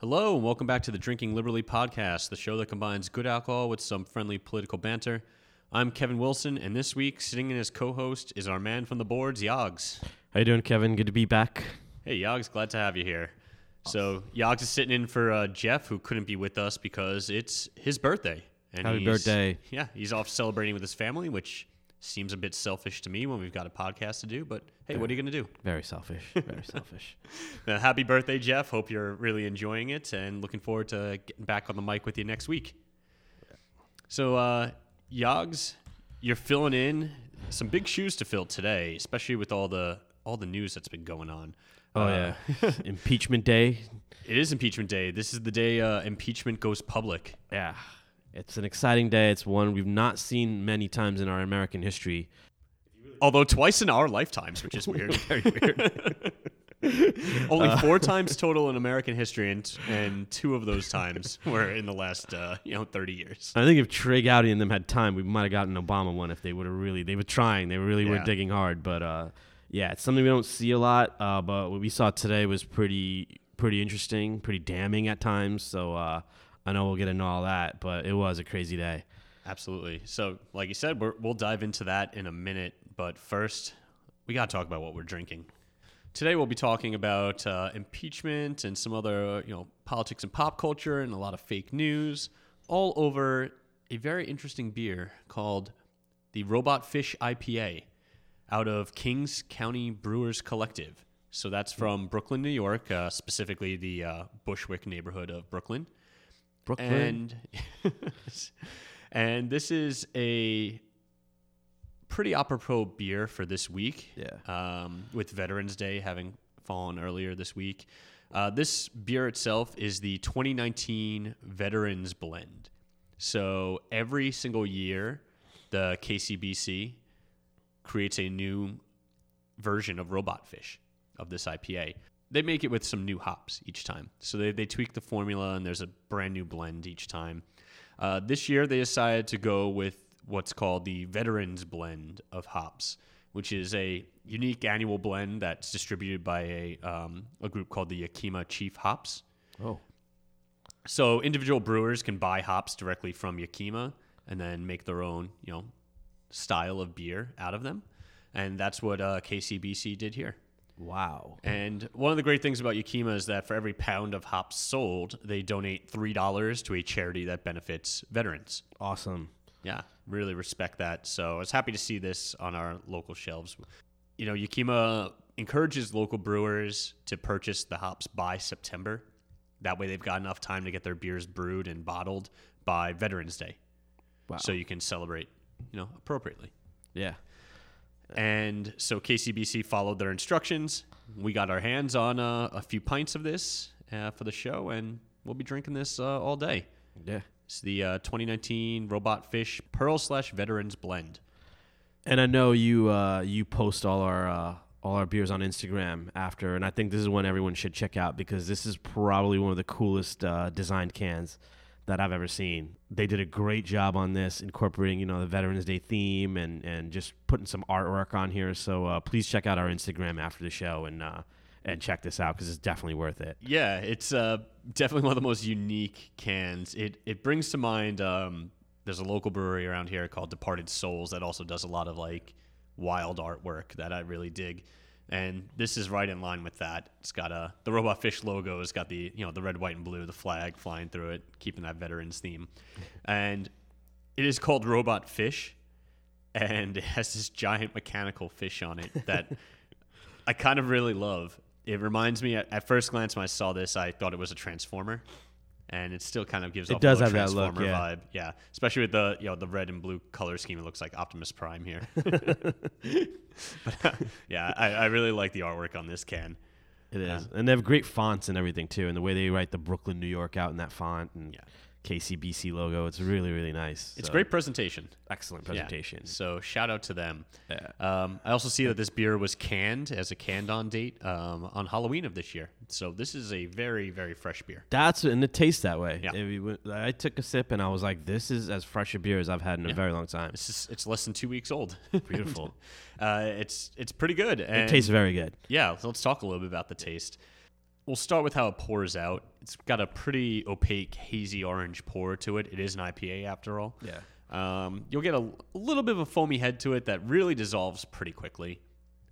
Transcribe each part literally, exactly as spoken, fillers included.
Hello, and welcome back to the Drinking Liberally podcast, the show that combines good alcohol with some friendly political banter. I'm Kevin Wilson, and this week, sitting in as co-host is our man from the boards, Yoggs. How you doing, Kevin? Good to be back. Hey, Yoggs, glad to have you here. Awesome. So, Yoggs is sitting in for uh, Jeff, who couldn't be with us because it's his birthday. And Happy birthday. Yeah, he's off celebrating with his family, which seems a bit selfish to me when we've got a podcast to do, but hey, very, what are you going to do? Very selfish. Very selfish. Now, happy birthday, Jeff. Hope you're really enjoying it and looking forward to getting back on the mic with you next week. So, uh, Yoggs, you're filling in some big shoes to fill today, especially with all the all the news that's been going on. Oh, uh, yeah. Impeachment Day. It is Impeachment Day. This is the day uh, impeachment goes public. Yeah. It's an exciting day. It's one we've not seen many times in our American history. Although twice in our lifetimes, which is weird. Very weird. Only uh, four times total in American history, and, and two of those times were in the last uh, you know thirty years. I think if Trey Gowdy and them had time, we might have gotten an Obama one if they would have really. They were trying. They really yeah. were digging hard. But uh, yeah, it's something we don't see a lot. Uh, but what we saw today was pretty, pretty interesting, pretty damning at times. So. Uh, I know we'll get into all that, but it was a crazy day. Absolutely. So, like you said, we're, we'll dive into that in a minute. But first, we got to talk about what we're drinking. Today, we'll be talking about uh, impeachment and some other, you know, politics and pop culture and a lot of fake news, all over a very interesting beer called the Robot Fish I P A out of Kings County Brewers Collective. So that's from Brooklyn, New York, uh, specifically the uh, Bushwick neighborhood of Brooklyn. Brooklyn. And, and this is a pretty apropos beer for this week, yeah. um, with Veterans Day having fallen earlier this week. Uh, this beer itself is the twenty nineteen Veterans Blend. So every single year, the K C B C creates a new version of Robot Fish, of this I P A. They make it with some new hops each time. So they, they tweak the formula, and there's a brand new blend each time. Uh, this year, they decided to go with what's called the Veterans Blend of hops, which is a unique annual blend that's distributed by a um, a group called the Yakima Chief Hops. Oh. So individual brewers can buy hops directly from Yakima and then make their own, you know, style of beer out of them. And that's what uh, K C B C did here. Wow. And one of the great things about Yakima is that for every pound of hops sold, they donate three dollars to a charity that benefits veterans. Awesome. Yeah, really respect that. So I was happy to see this on our local shelves. You know, Yakima encourages local brewers to purchase the hops by September. That way they've got enough time to get their beers brewed and bottled by Veterans Day. Wow. So you can celebrate, you know, appropriately. Yeah. And so K C B C followed their instructions. We got our hands on uh, a few pints of this uh, for the show, and we'll be drinking this uh, all day. Yeah. It's the uh, twenty nineteen Robot Fish Pearl slash Veterans Blend. And I know you uh, you post all our uh, all our beers on Instagram after, and I think this is one everyone should check out because this is probably one of the coolest uh, designed cans that I've ever seen. They did a great job on this, incorporating, you know, the Veterans Day theme and, and just putting some artwork on here. So uh, please check out our Instagram after the show and uh, and check this out because it's definitely worth it. Yeah, it's uh, definitely one of the most unique cans. It it brings to mind, um, there's a local brewery around here called Departed Souls that also does a lot of like wild artwork that I really dig. And this is right in line with that. It's got a the Robot Fish logo. It's got the you know the red, white, and blue, the flag flying through it, keeping that veterans theme. And it is called Robot Fish, and it has this giant mechanical fish on it that I kind of really love. It reminds me. At, at first glance, when I saw this, I thought it was a Transformer, and it still kind of gives it off does a have Transformer that look, yeah. vibe. Yeah, especially with the you know the red and blue color scheme. It looks like Optimus Prime here. But, uh, yeah, I, I really like the artwork on this can. It is. Yeah. And they have great fonts and everything, too, and the way they write the Brooklyn, New York out in that font and yeah. K C B C logo. It's really, really nice. It's so. Great presentation. Excellent presentation. Yeah. So shout out to them. Yeah. Um, I also see that this beer was canned as a canned-on date um, on Halloween of this year. So this is a very, very fresh beer. That's And it tastes that way. Yeah. It, I took a sip, and I was like, this is as fresh a beer as I've had in yeah. a very long time. It's, just, it's less than two weeks old. Beautiful. uh, it's, it's pretty good. And it tastes very good. Yeah, so let's talk a little bit about the taste. we'll start with how it pours out. It's got a pretty opaque, hazy orange pour to it. It is an I P A after all. Yeah. Um, you'll get a, a little bit of a foamy head to it that really dissolves pretty quickly.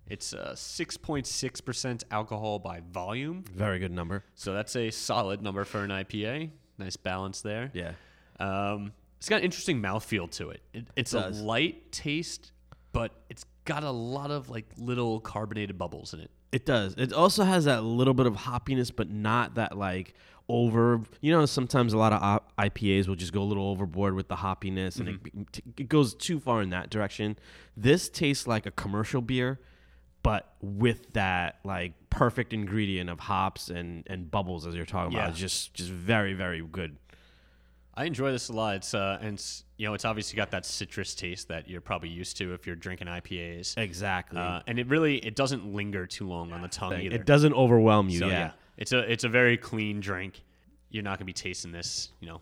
It's uh, six point six percent alcohol by volume. Very good number. So that's a solid number for an I P A. Nice balance there. Yeah. Um, it's got an interesting mouthfeel to it. it it's it a light taste, but it's got a lot of like little carbonated bubbles in it. It does. It also has that little bit of hoppiness, but not that like over. You know, sometimes a lot of I P As will just go a little overboard with the hoppiness, and mm-hmm. it, it goes too far in that direction. This tastes like a commercial beer, but with that like perfect ingredient of hops and, and bubbles, as you're talking yeah. about. It's just just very, very good. I enjoy this a lot. It's uh, and it's, you know, it's obviously got that citrus taste that you're probably used to if you're drinking I P As. Exactly. Uh, and it really it doesn't linger too long yeah. on the tongue either. It doesn't overwhelm you. So, yeah. yeah. It's a it's a very clean drink. You're not gonna be tasting this, you know,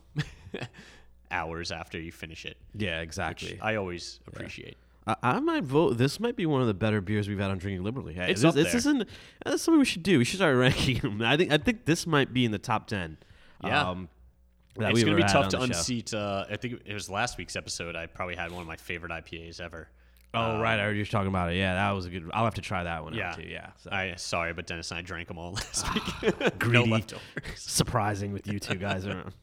hours after you finish it. Yeah, exactly. Which I always appreciate. Yeah. I, I might vote. This might be one of the better beers we've had on Drinking Liberally. Hey, it's this, up this there. Isn't. That's something we should do. We should start ranking them. I think I think this might be in the top ten. Yeah. Um, That it's going to be tough to unseat. Uh, I think it was last week's episode. I probably had one of my favorite I P As ever. Oh, uh, right. I heard you talking about it. Yeah, that was a good. I'll have to try that one yeah. out, too. Yeah. So. I, sorry, but Dennis and I drank them all last week. Greedy. No leftovers. Surprising with you two guys around.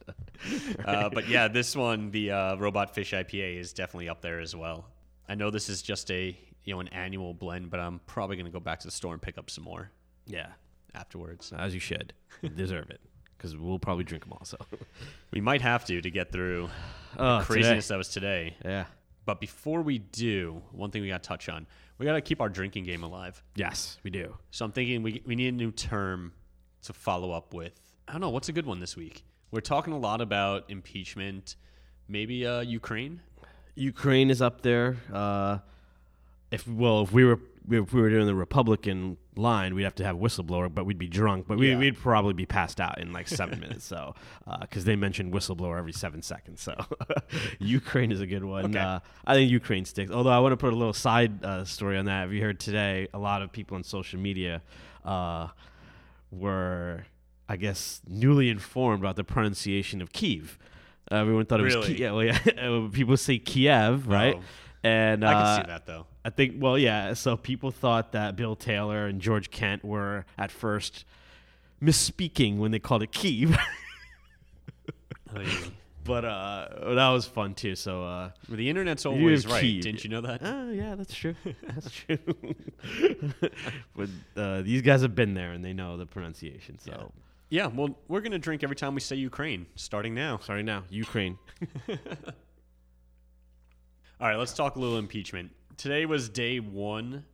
Right. uh, but yeah, this one, the uh, Robot Fish I P A, is definitely up there as well. I know this is just a you know an annual blend, but I'm probably going to go back to the store and pick up some more. Yeah. Afterwards. As you should. You deserve it. Because we'll probably drink them all. So. We might have to to get through oh, the craziness today. That was today. Yeah. But before we do, one thing we got to touch on. We got to keep our drinking game alive. Yes, we do. So I'm thinking we we need a new term to follow up with. I don't know. What's a good one this week? We're talking a lot about impeachment. Maybe uh, Ukraine? Ukraine is up there. Uh, if Well, if we were... If we were doing the Republican line, we'd have to have whistleblower, but we'd be drunk. But we, yeah. we'd probably be passed out in like seven minutes. So, because uh, they mentioned whistleblower every seven seconds. So, Ukraine is a good one. Okay. Uh, I think Ukraine sticks. Although I want to put a little side uh, story on that. Have you heard today? A lot of people on social media uh, were, I guess, newly informed about the pronunciation of Kyiv. Uh, everyone thought it really? was Ki- yeah, well, yeah. People say Kiev, right? Oh. And uh, I can see that though. I think, well, yeah. So people thought that Bill Taylor and George Kent were at first misspeaking when they called it Kyiv. oh, yeah. But uh, that was fun too. So uh, well, the internet's always right. Kyiv. Didn't you know that? Oh, uh, yeah, that's true. That's true. But uh, these guys have been there and they know the pronunciation. So. Yeah. Yeah, well, we're gonna drink every time we say Ukraine, starting now. Starting now, Ukraine. All right, let's talk a little impeachment. Today was day one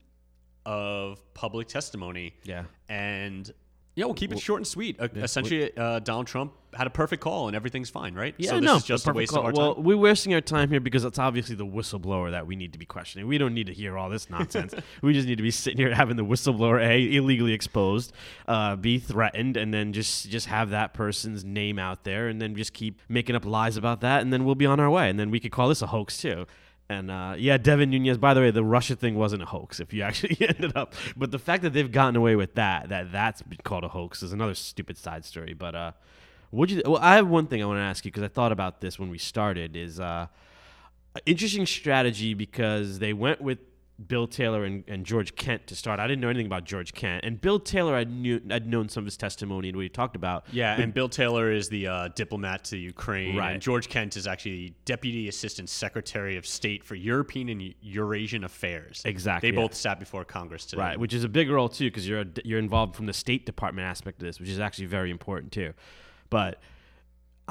of public testimony. Yeah. And, yeah, we'll keep it well, short and sweet. Uh, yeah, essentially, uh, Donald Trump had a perfect call, and everything's fine, right? Yeah, so this no, is just a waste call. of our well, time. Well, we're wasting our time here because it's obviously the whistleblower that we need to be questioning. We don't need to hear all this nonsense. We just need to be sitting here having the whistleblower, A, illegally exposed, uh, B, threatened, and then just, just have that person's name out there, and then just keep making up lies about that, and then we'll be on our way. And then we could call this a hoax, too. And, uh, yeah, Devin Nunes, by the way, the Russia thing wasn't a hoax if you actually ended up. But the fact that they've gotten away with that, that that's been called a hoax, is another stupid side story. But uh, would you? Well, I have one thing I want to ask you because I thought about this when we started is uh, an interesting strategy because they went with Bill Taylor and, and George Kent to start. I didn't know anything about George Kent. And Bill Taylor, I knew, I'd known some of his testimony and what he talked about. Yeah, but, and Bill Taylor is the uh, diplomat to Ukraine. Right. And George Kent is actually the Deputy Assistant Secretary of State for European and Eurasian Affairs. Exactly. They yeah. both sat before Congress today. Right, which is a big role, too, because you're, you're involved from the State Department aspect of this, which is actually very important, too. But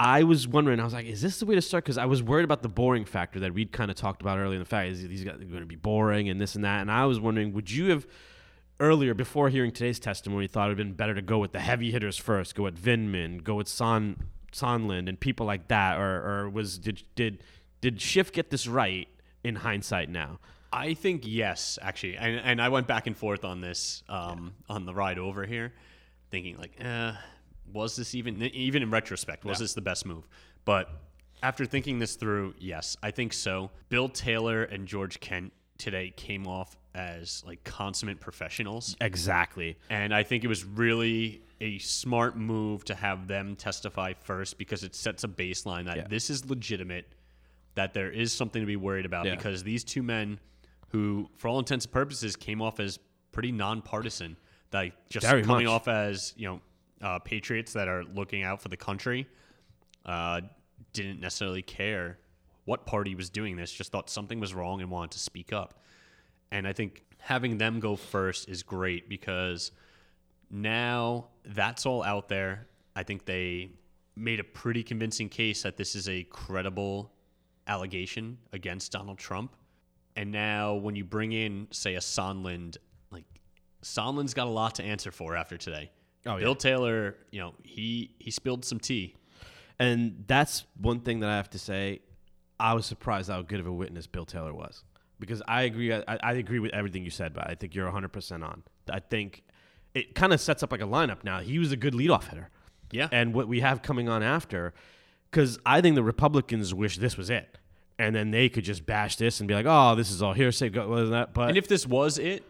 I was wondering, I was like, is this the way to start? Because I was worried about the boring factor that we'd kind of talked about earlier in the fact, is these guys are going to be boring and this and that. And I was wondering, would you have earlier, before hearing today's testimony, thought it would have been better to go with the heavy hitters first, go with Vindman, go with Son, Sondland and people like that? Or, or was did, did did Schiff get this right in hindsight now? I think yes, actually. And, and I went back and forth on this um, yeah. on the ride over here, thinking like, eh. Was this even, even in retrospect, was yeah. this the best move? But after thinking this through, yes, I think so. Bill Taylor and George Kent today came off as like consummate professionals. Exactly. And I think it was really a smart move to have them testify first, because it sets a baseline that yeah. this is legitimate, that there is something to be worried about, yeah. because these two men who, for all intents and purposes, came off as pretty nonpartisan, like just Very coming much. off as, you know, uh, patriots that are looking out for the country, uh, didn't necessarily care what party was doing this, just thought something was wrong and wanted to speak up. And I think having them go first is great, because now that's all out there. I think they made a pretty convincing case that this is a credible allegation against Donald Trump. And now when you bring in, say, a Sondland, like Sondland's got a lot to answer for after today. Oh, Bill yeah. Taylor, you know, he, he spilled some tea. And that's one thing that I have to say. I was surprised how good of a witness Bill Taylor was, because I agree. I, I agree with everything you said, but I think you're one hundred percent on. I think it kind of sets up like a lineup now. He was a good leadoff hitter. Yeah. And what we have coming on after, because I think the Republicans wish this was it. And then they could just bash this and be like, oh, this is all hearsay. Wasn't that? But and if this was it,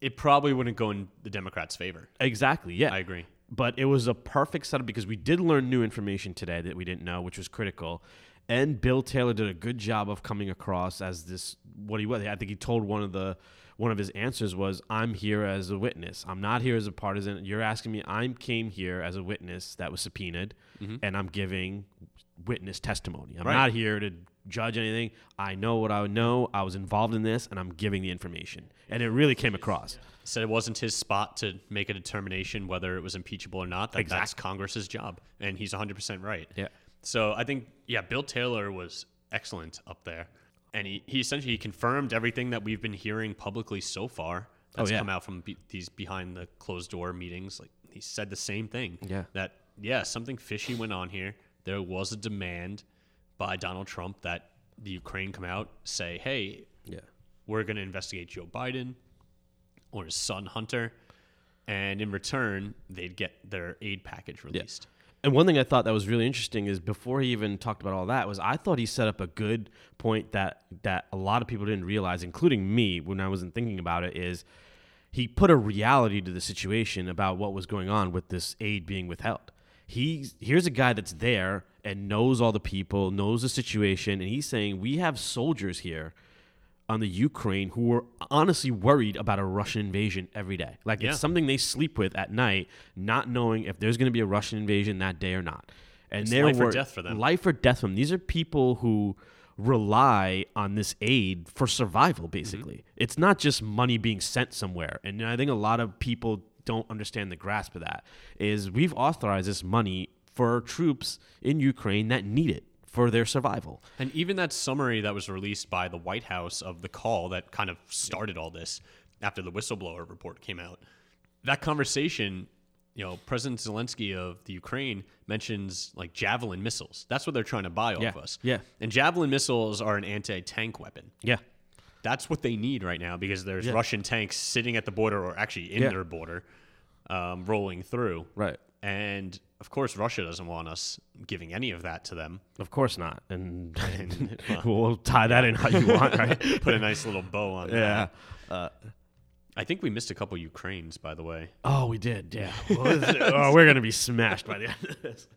it probably wouldn't go in the Democrats' favor. Exactly, yeah. I agree. But it was a perfect setup, because we did learn new information today that we didn't know, which was critical. And Bill Taylor did a good job of coming across as this, what he was. I think he told one of the one of his answers was, I'm here as a witness. I'm not here as a partisan. You're asking me, I came here as a witness that was subpoenaed, mm-hmm. and I'm giving witness testimony. I'm right. not here to judge anything. I know what I know. I was involved in this, and I'm giving the information. And it really came across. Said it wasn't his spot to make a determination whether it was impeachable or not. That exactly. That's Congress's job, and he's one hundred percent right. Yeah. So I think, yeah, Bill Taylor was excellent up there. And he, he essentially confirmed everything that we've been hearing publicly so far that's oh, yeah. come out from be- these behind-the-closed-door meetings. Like, he said the same thing. Yeah. That, yeah, something fishy went on here. There was a demand by Donald Trump that the Ukraine come out, say, hey, yeah. we're going to investigate Joe Biden or his son Hunter. And in return, they'd get their aid package released. Yeah. And one thing I thought that was really interesting is before he even talked about all that was I thought he set up a good point that that a lot of people didn't realize, including me when I wasn't thinking about it, is he put a reality to the situation about what was going on with this aid being withheld. He's, here's a guy that's there and knows all the people, knows the situation, and he's saying we have soldiers here on the Ukraine who were honestly worried about a Russian invasion every day. Like yeah. it's something they sleep with at night, not knowing if there's going to be a Russian invasion that day or not. And it's life were, or death for them. Life or death for them. These are people who rely on this aid for survival, basically. Mm-hmm. It's not just money being sent somewhere. And I think a lot of people don't understand the grasp of that, is we've authorized this money for troops in Ukraine that need it for their survival. And even that summary that was released by the White House of the call that kind of started all this after the whistleblower report came out, that conversation, you know, President Zelensky of the Ukraine mentions like javelin missiles. That's what they're trying to buy off yeah. us. Yeah. And javelin missiles are an anti-tank weapon. Yeah. That's what they need right now, because there's yeah. Russian tanks sitting at the border, or actually in yeah. their border, um, rolling through. Right. And of course, Russia doesn't want us giving any of that to them. Of course not. And, and well, we'll tie that in how you want, right? Put a nice little bow on yeah. that. Uh, I think we missed a couple Ukraines, by the way. Oh, we did. Yeah. Oh, we're going to be smashed by the end of this.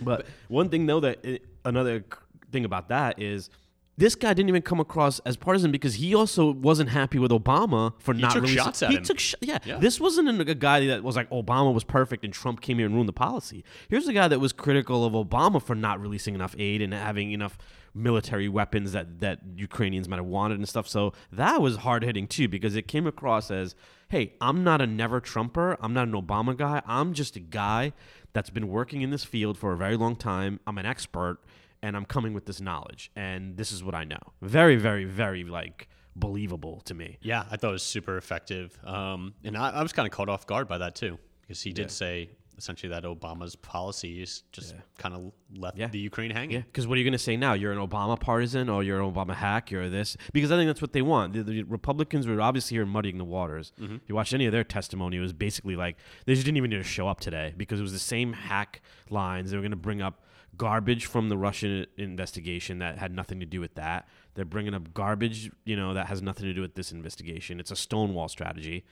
But one thing, though, that it, another thing about that is this guy didn't even come across as partisan, because he also wasn't happy with Obama for he not took releasing. Shots at he him. took shots at him. Yeah, this wasn't a guy that was like, Obama was perfect and Trump came here and ruined the policy. Here's a guy that was critical of Obama for not releasing enough aid and having enough military weapons that, that Ukrainians might have wanted and stuff. So that was hard-hitting, too, because it came across as, hey, I'm not a never-Trumper. I'm not an Obama guy. I'm just a guy that's been working in this field for a very long time. I'm an expert. And I'm coming with this knowledge, and this is what I know. Very, very, very, like, believable to me. Yeah, I thought it was super effective. Um, and I, I was kind of caught off guard by that, too, because he did yeah. say, essentially, that Obama's policies just yeah. kind of left yeah. the Ukraine hanging. Because yeah. what are you going to say now? You're an Obama partisan, or you're an Obama hack, you're this? Because I think that's what they want. The, the Republicans were obviously here muddying the waters. Mm-hmm. If you watched any of their testimony, it was basically like, they just didn't even need to show up today, because it was the same hack lines. They were going to bring up garbage from the Russian investigation that had nothing to do with that. They're bringing up garbage, you know, that has nothing to do with this investigation. It's a stonewall strategy.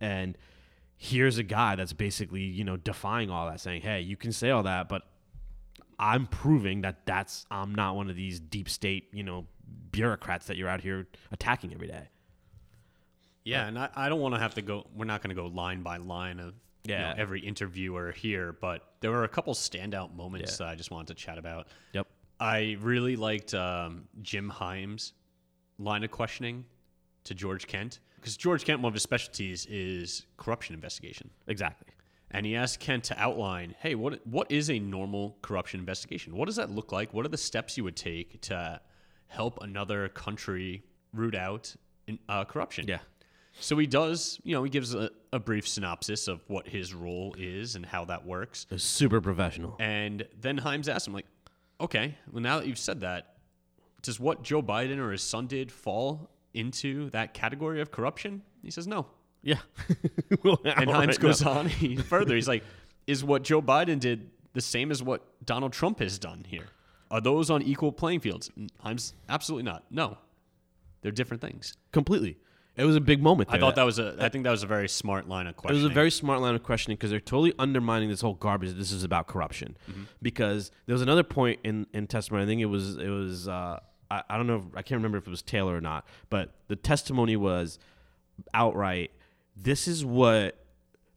And here's a guy that's basically, you know, defying all that, saying, hey, you can say all that, but I'm proving that that's I'm not one of these deep state, you know, bureaucrats that you're out here attacking every day. Yeah, but, and I, I don't want to have to go, we're not going to go line by line of yeah. you know, every interviewer here, but there were a couple standout moments yeah. that I just wanted to chat about. Yep. I really liked um, Jim Himes' line of questioning to George Kent, because George Kent, one of his specialties is corruption investigation. Exactly. And he asked Kent to outline, hey, what what is a normal corruption investigation? What does that look like? What are the steps you would take to help another country root out in, uh, corruption? Yeah. So he does, you know, he gives a, a brief synopsis of what his role is and how that works. It's super professional. And then Himes asked him, like, okay, well, now that you've said that, does what Joe Biden or his son did fall into that category of corruption? He says, no. Yeah. well, and Himes right goes now. on he, further. He's like, is what Joe Biden did the same as what Donald Trump has done here? Are those on equal playing fields? Himes, absolutely not. No. They're different things. Completely. It was a big moment there. I thought that was a. I think that was a very smart line of questioning. It was a very smart line of questioning because they're totally undermining this whole garbage that this is about corruption. Mm-hmm. Because there was another point in, in testimony. I think it was it was. Uh, I, I don't know. If, I can't remember if it was Taylor or not. But the testimony was outright. This is what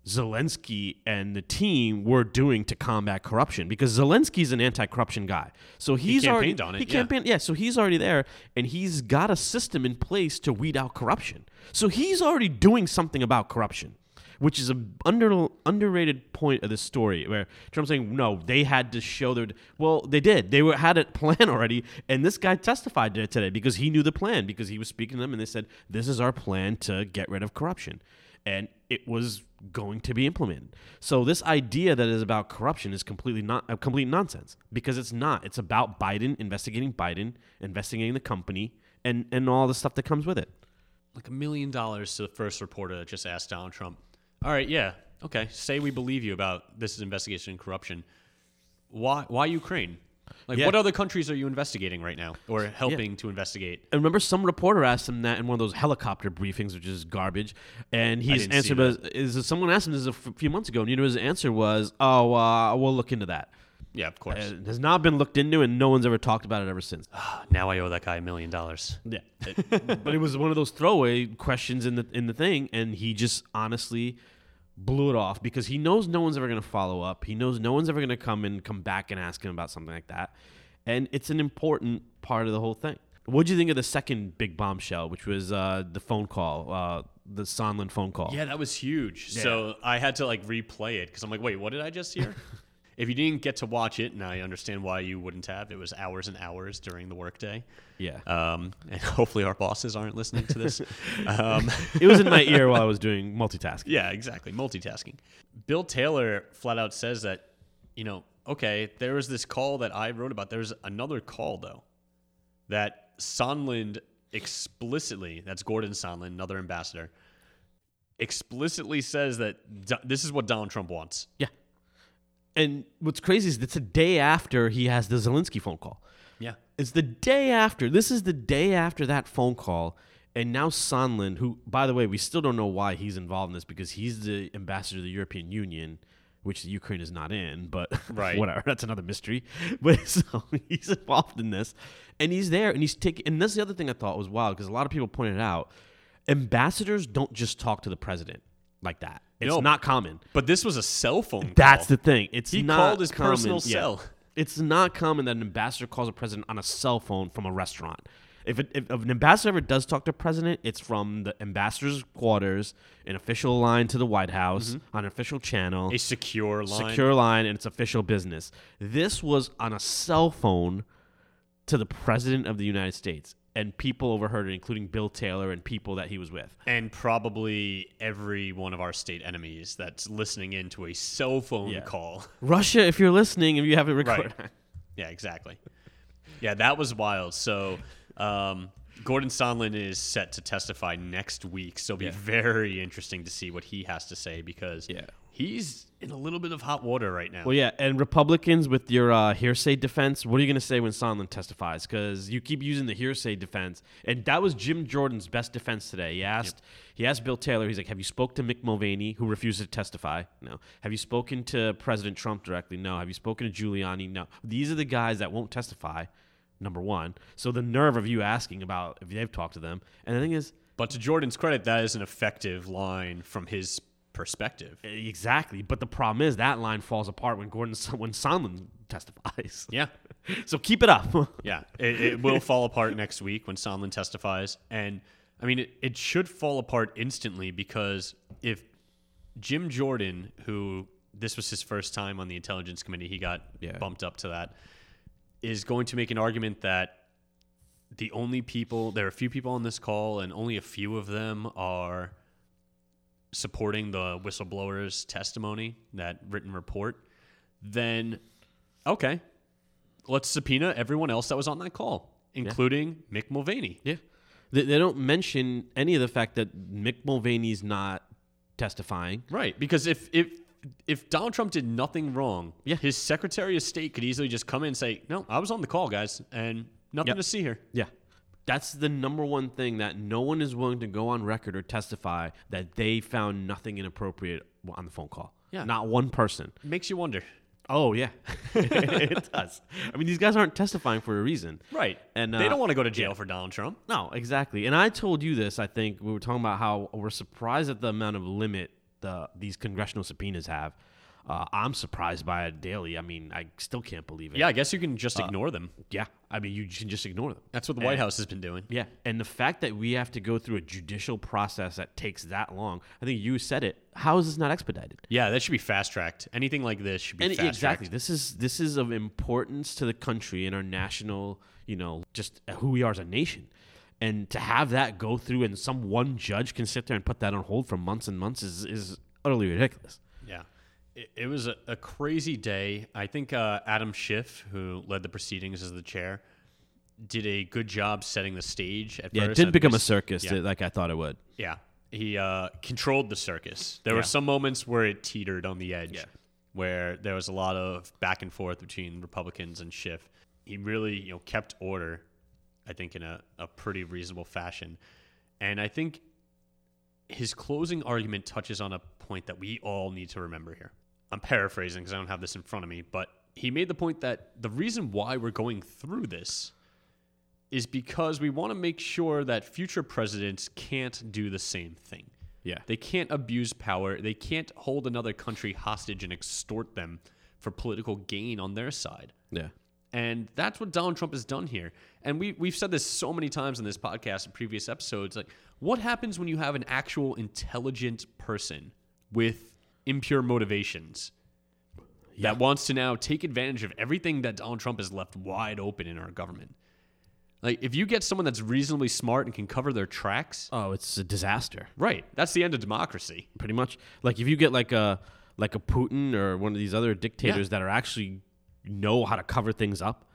Zelensky and the team were doing to combat corruption, because Zelensky's an anti-corruption guy. So he's he campaigned already on it. He yeah. campaigned, yeah, so he's already there, and he's got a system in place to weed out corruption. So he's already doing something about corruption, which is an under, underrated point of this story, where Trump's saying, no, they had to show their... Well, they did. They were, had a plan already, and this guy testified to it today because he knew the plan, because he was speaking to them, and they said, this is our plan to get rid of corruption. And it was going to be implemented. So this idea that is about corruption is completely not uh, complete nonsense, because it's not. It's about Biden investigating Biden, investigating the company, and, and all the stuff that comes with it. Like a million dollars to the first reporter just asked Donald Trump, all right, yeah, okay, say we believe you about this is investigation in corruption. Why why Ukraine? Like, yeah. what other countries are you investigating right now or helping yeah. to investigate? I remember some reporter asked him that in one of those helicopter briefings, which is garbage. And his answer was, is, someone asked him this a few months ago, and you know his answer was, oh, uh, we'll look into that. Yeah, of course. It has not been looked into, and no one's ever talked about it ever since. Now I owe that guy a million dollars. Yeah. But it was one of those throwaway questions in the in the thing, and he just honestly... blew it off because he knows no one's ever going to follow up. He knows no one's ever going to come and come back and ask him about something like that. And it's an important part of the whole thing. What do you think of the second big bombshell, which was uh, the phone call, uh, the Sondland phone call? Yeah, that was huge. Yeah. So I had to like replay it because I'm like, wait, what did I just hear? If you didn't get to watch it, and I understand why you wouldn't have, it was hours and hours during the workday. Yeah. Um, and hopefully our bosses aren't listening to this. um, it was in my ear while I was doing multitasking. Yeah, exactly. Multitasking. Bill Taylor flat out says that, you know, okay, there was this call that I wrote about. There's another call, though, that Sondland explicitly, that's Gordon Sondland, another ambassador, explicitly says that do- this is what Donald Trump wants. Yeah. And what's crazy is it's a day after he has the Zelensky phone call. Yeah. It's the day after. This is the day after that phone call. And now Sondland, who, by the way, we still don't know why he's involved in this, because he's the ambassador to the European Union, which the Ukraine is not in, but right. whatever. That's another mystery. But so he's involved in this. And he's there. And he's taking. And that's the other thing I thought was wild, because a lot of people pointed out, ambassadors don't just talk to the president like that. It's no, not common. But this was a cell phone call. That's the thing. It's he not called his common. personal yeah. cell. It's not common that an ambassador calls a president on a cell phone from a restaurant. If, it, if, if an ambassador ever does talk to a president, it's from the ambassador's quarters, an official line to the White House, mm-hmm. on an official channel. A secure line. Secure line, and it's official business. This was on a cell phone to the president of the United States. And people overheard it, including Bill Taylor and people that he was with. And probably every one of our state enemies that's listening into a cell phone yeah. call. Russia, if you're listening, if you have it recorded. Right. Yeah, exactly. Yeah, that was wild. So um, Gordon Sondland is set to testify next week, so it'll be yeah. very interesting to see what he has to say, because yeah. he's in a little bit of hot water right now. Well, yeah, and Republicans with your uh, hearsay defense, what are you going to say when Sondland testifies? Because you keep using the hearsay defense, and that was Jim Jordan's best defense today. He asked, yep. he asked Bill Taylor, he's like, have you spoke to Mick Mulvaney, who refused to testify? No. Have you spoken to President Trump directly? No. Have you spoken to Giuliani? No. These are the guys that won't testify. Number one. So the nerve of you asking about if they've talked to them. And the thing is... But to Jordan's credit, that is an effective line from his perspective. Exactly. But the problem is that line falls apart when Gordon, when Sondland testifies. Yeah. So keep it up. yeah. It, it will fall apart next week when Sondland testifies. And, I mean, it, it should fall apart instantly, because if Jim Jordan, who this was his first time on the Intelligence Committee, he got yeah. bumped up to that, is going to make an argument that the only people, there are a few people on this call, and only a few of them are supporting the whistleblower's testimony, that written report, then, okay, let's subpoena everyone else that was on that call, including yeah. Mick Mulvaney. Yeah. They, they don't mention any of the fact that Mick Mulvaney's not testifying. Right, because if... if If Donald Trump did nothing wrong, yeah. his Secretary of State could easily just come in and say, no, I was on the call, guys, and nothing yep. to see here. Yeah. That's the number one thing, that no one is willing to go on record or testify that they found nothing inappropriate on the phone call. Yeah. Not one person. It makes you wonder. Oh, yeah. It does. I mean, these guys aren't testifying for a reason. Right. And uh, they don't want to go to jail yeah. for Donald Trump. No, exactly. And I told you this, I think, we were talking about how we're surprised at the amount of limit The, these congressional subpoenas have. Uh, I'm surprised by it daily. I mean, I still can't believe it. Yeah, I guess you can just uh, ignore them. Yeah, I mean, you can just ignore them. That's what the and, White House has been doing. Yeah, and the fact that we have to go through a judicial process that takes that long, I think you said it. How is this not expedited? Yeah, that should be fast-tracked. Anything like this should be and, fast-tracked. Exactly. This is this is of importance to the country and our national, you know, just who we are as a nation. And to have that go through and some one judge can sit there and put that on hold for months and months is, is utterly ridiculous. Yeah. It, it was a, a crazy day. I think uh, Adam Schiff, who led the proceedings as the chair, did a good job setting the stage at yeah, first. Yeah, it didn't become a circus yeah. like I thought it would. Yeah. He uh, controlled the circus. There yeah. were some moments where it teetered on the edge, yeah. where there was a lot of back and forth between Republicans and Schiff. He really, you know, kept order, I think, in a, a pretty reasonable fashion. And I think his closing argument touches on a point that we all need to remember here. I'm paraphrasing because I don't have this in front of me, but he made the point that the reason why we're going through this is because we want to make sure that future presidents can't do the same thing. Yeah. They can't abuse power. They can't hold another country hostage and extort them for political gain on their side. Yeah. And that's what Donald Trump has done here. And we, we've said this so many times in this podcast and previous episodes. Like, what happens when you have an actual intelligent person with impure motivations yeah. that wants to now take advantage of everything that Donald Trump has left wide open in our government? Like, if you get someone that's reasonably smart and can cover their tracks... Oh, it's a disaster. Right. That's the end of democracy. Pretty much. Like, if you get like a, like a Putin or one of these other dictators yeah. that are actually... know how to cover things up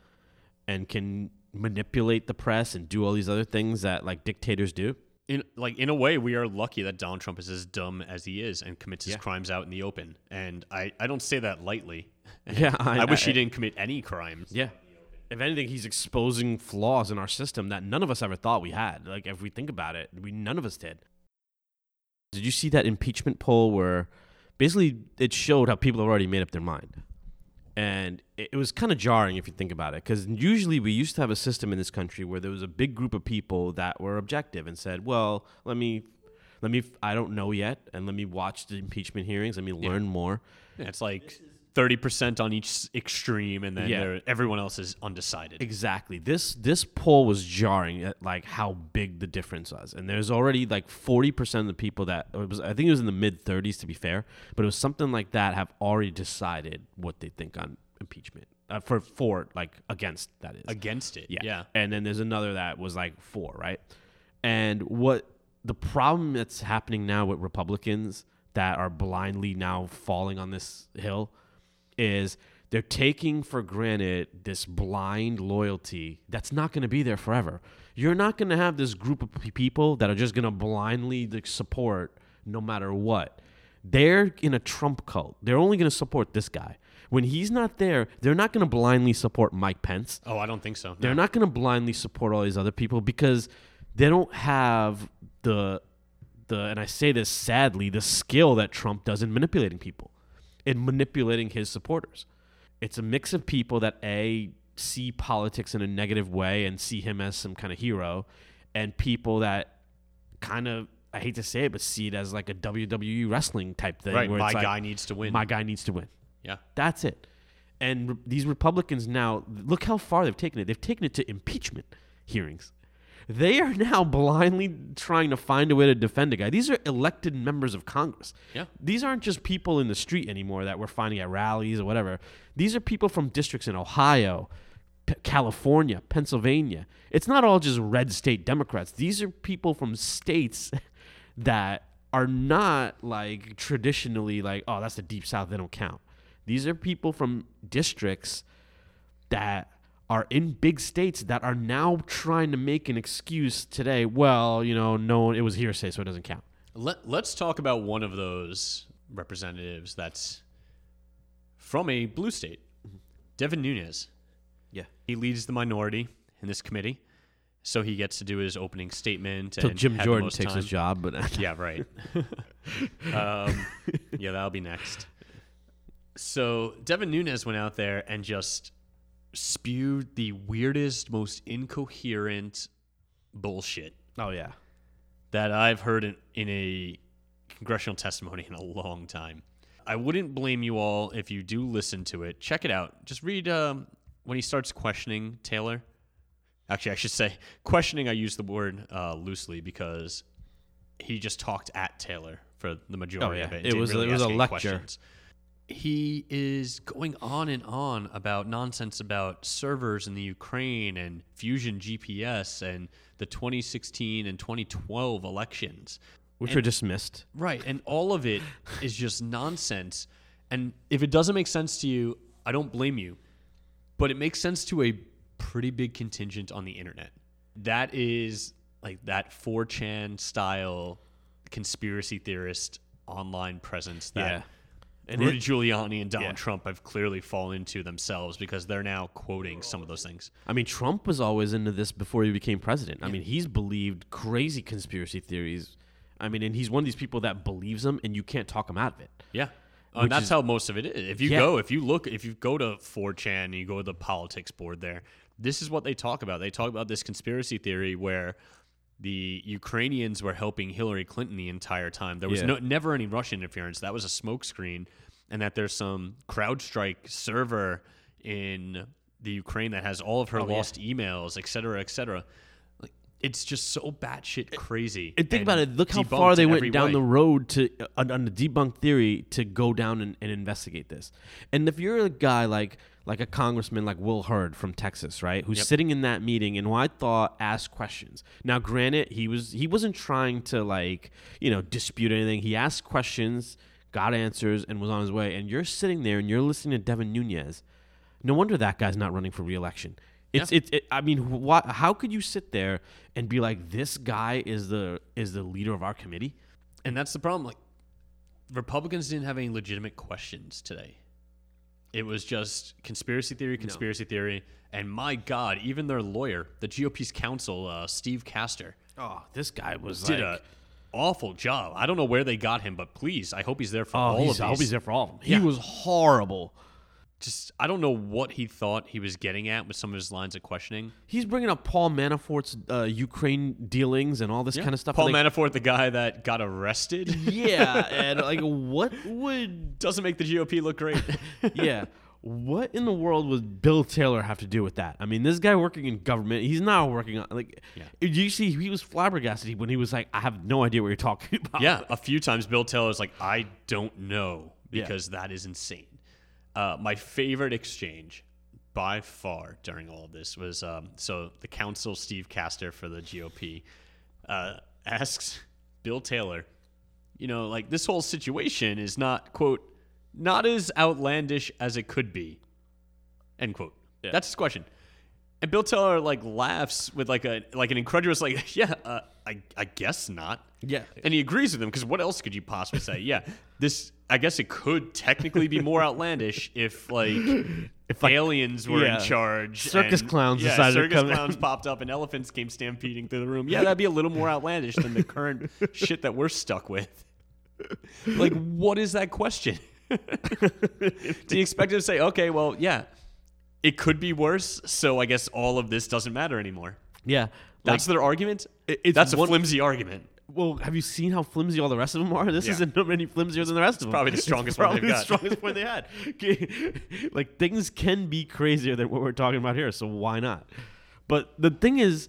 and can manipulate the press and do all these other things that like dictators do. In like in a way, we are lucky that Donald Trump is as dumb as he is and commits his yeah. crimes out in the open. And I, I don't say that lightly. Yeah, I, I wish I, he didn't commit any crimes. Yeah. If anything, he's exposing flaws in our system that none of us ever thought we had. Like, if we think about it, we none of us did. Did you see that impeachment poll where basically it showed how people have already made up their mind? And it was kind of jarring if you think about it, because usually we used to have a system in this country where there was a big group of people that were objective and said, well, let me, let me, I don't know yet, and let me watch the impeachment hearings, let me learn yeah. more. Yeah, it's like thirty percent on each extreme, and then yeah. there, everyone else is undecided. Exactly. This this poll was jarring at like how big the difference was. And there's already like forty percent of the people that, it was, I think it was in the mid-thirties to be fair, but it was something like that, have already decided what they think on impeachment. Uh, for, for, like, against, that is. Against it, yeah. yeah. And then there's another that was like for, right? And what the problem that's happening now with Republicans that are blindly now falling on this hill is They're taking for granted this blind loyalty that's not going to be there forever. You're not going to have this group of people that are just going to blindly support no matter what. They're in a Trump cult. They're only going to support this guy. When he's not there, they're not going to blindly support Mike Pence. Oh, I don't think so. No. They're not going to blindly support all these other people because they don't have the, the and I say this sadly, the skill that Trump does in manipulating people, in manipulating his supporters. It's a mix of people that, A, see politics in a negative way and see him as some kind of hero, and people that kind of, I hate to say it, but see it as like a W W E wrestling type thing. Right, where my it's guy like, needs to win. My guy needs to win. Yeah. That's it. And re- these Republicans now, look how far they've taken it. They've taken it to impeachment hearings. They are now blindly trying to find a way to defend a guy. These are elected members of Congress. Yeah. These aren't just people in the street anymore that we're finding at rallies or whatever. These are people from districts in Ohio, P- California, Pennsylvania. It's not all just red state Democrats. These are people from states that are not like traditionally like, oh, that's the Deep South. They don't count. These are people from districts that are in big states that are now trying to make an excuse today. Well, you know, no, it was hearsay, so it doesn't count. Let, let's talk about one of those representatives that's from a blue state, Devin Nunes. Yeah. He leads the minority in this committee, so he gets to do his opening statement. Until Jim Jordan takes his job. But yeah, right. um, yeah, that'll be next. So Devin Nunes went out there and just spewed the weirdest, most incoherent bullshit. Oh, yeah. That I've heard in, in a congressional testimony in a long time. I wouldn't blame you all if you do listen to it. Check it out. Just read um, when he starts questioning Taylor. Actually, I should say questioning, I use the word uh, loosely because he just talked at Taylor for the majority oh, yeah. of it. It was, really it was a lecture. Questions. He is going on and on about nonsense about servers in the Ukraine and Fusion G P S and the twenty sixteen and twenty twelve elections. Which and, were dismissed. Right. And all of it is just nonsense. And if it doesn't make sense to you, I don't blame you. But it makes sense to a pretty big contingent on the internet. That is like that four chan style conspiracy theorist online presence that... Yeah. And Rudy it, Giuliani and Donald yeah. Trump have clearly fallen into themselves because they're now quoting some of those things. I mean, Trump was always into this before he became president. Yeah. I mean, he's believed crazy conspiracy theories. I mean, and he's one of these people that believes them, and you can't talk him out of it. Yeah. Uh, and that's is, how most of it is. If you yeah. go, if you look, if you go to four chan and you go to the politics board there, this is what they talk about. They talk about this conspiracy theory where the Ukrainians were helping Hillary Clinton the entire time. There was yeah. no, never any Russian interference. That was a smokescreen, and that there's some CrowdStrike server in the Ukraine that has all of her oh, lost yeah. emails, et cetera, et cetera. Like, it's just so batshit crazy. And think and about it. Look how far they went down way. the road to on, on the debunked theory to go down and, and investigate this. And if you're a guy like like a congressman like Will Hurd from Texas, right, who's yep. sitting in that meeting and who I thought asked questions. Now, granted, he, was, he wasn't trying to, like, you know, dispute anything. He asked questions, got answers, and was on his way. And you're sitting there and you're listening to Devin Nunes. No wonder that guy's not running for reelection. It's, yeah. it, it, I mean, what, how could you sit there and be like, this guy is the is the leader of our committee? And that's the problem. Like, Republicans didn't have any legitimate questions today. It was just conspiracy theory, conspiracy no. theory, and my God, even their lawyer, the G O P's counsel, uh, Steve Castor. Oh, this guy was did like, an awful job. I don't know where they got him, but please, I hope he's there for oh, all of these. I hope he's there for all of them. Yeah. He was horrible. Just, I don't know what he thought he was getting at with some of his lines of questioning. He's bringing up Paul Manafort's uh, Ukraine dealings and all this yeah. kind of stuff. Paul like, Manafort, the guy that got arrested. Yeah, and like, what would... Doesn't make the G O P look great. yeah. What in the world would Bill Taylor have to do with that? I mean, this guy working in government, he's not working on... like. Yeah. You see, he was flabbergasted when he was like, I have no idea what you're talking about. Yeah, a few times Bill Taylor's like, I don't know, because yeah. that is insane. Uh, my favorite exchange by far during all of this was, um, so the counsel, Steve Castor for the G O P, uh, asks Bill Taylor, you know, like, this whole situation is not, quote, not as outlandish as it could be, End quote. Yeah. That's his question. And Bill Taylor like laughs with like a like an incredulous like yeah uh, I I guess not. Yeah. And he agrees with him because what else could you possibly say? Yeah. This I guess it could technically be more outlandish if like if like, aliens were yeah. in charge. Circus and, clowns yeah, decided circus to come clowns in. Popped up and elephants came stampeding through the room. Yeah, that'd be a little more outlandish than the current shit that we're stuck with. Like, what is that question? Do you expect him to say, okay, well, yeah, it could be worse, so I guess all of this doesn't matter anymore? Yeah. That's like, their argument? It's That's one, a flimsy argument. Well, have you seen how flimsy all the rest of them are? This yeah. isn't any flimsier than the rest it's of them. Probably the strongest it's probably one they've the got. strongest point they had. Like, things can be crazier than what we're talking about here, so why not? But the thing is,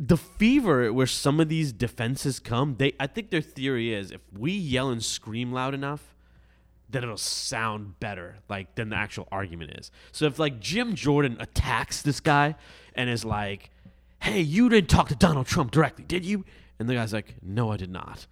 the fever at which some of these defenses come, they I think their theory is if we yell and scream loud enough, then it'll sound better like than the actual argument is. So if like Jim Jordan attacks this guy and is like, hey, you didn't talk to Donald Trump directly, did you? And the guy's like, no, I did not.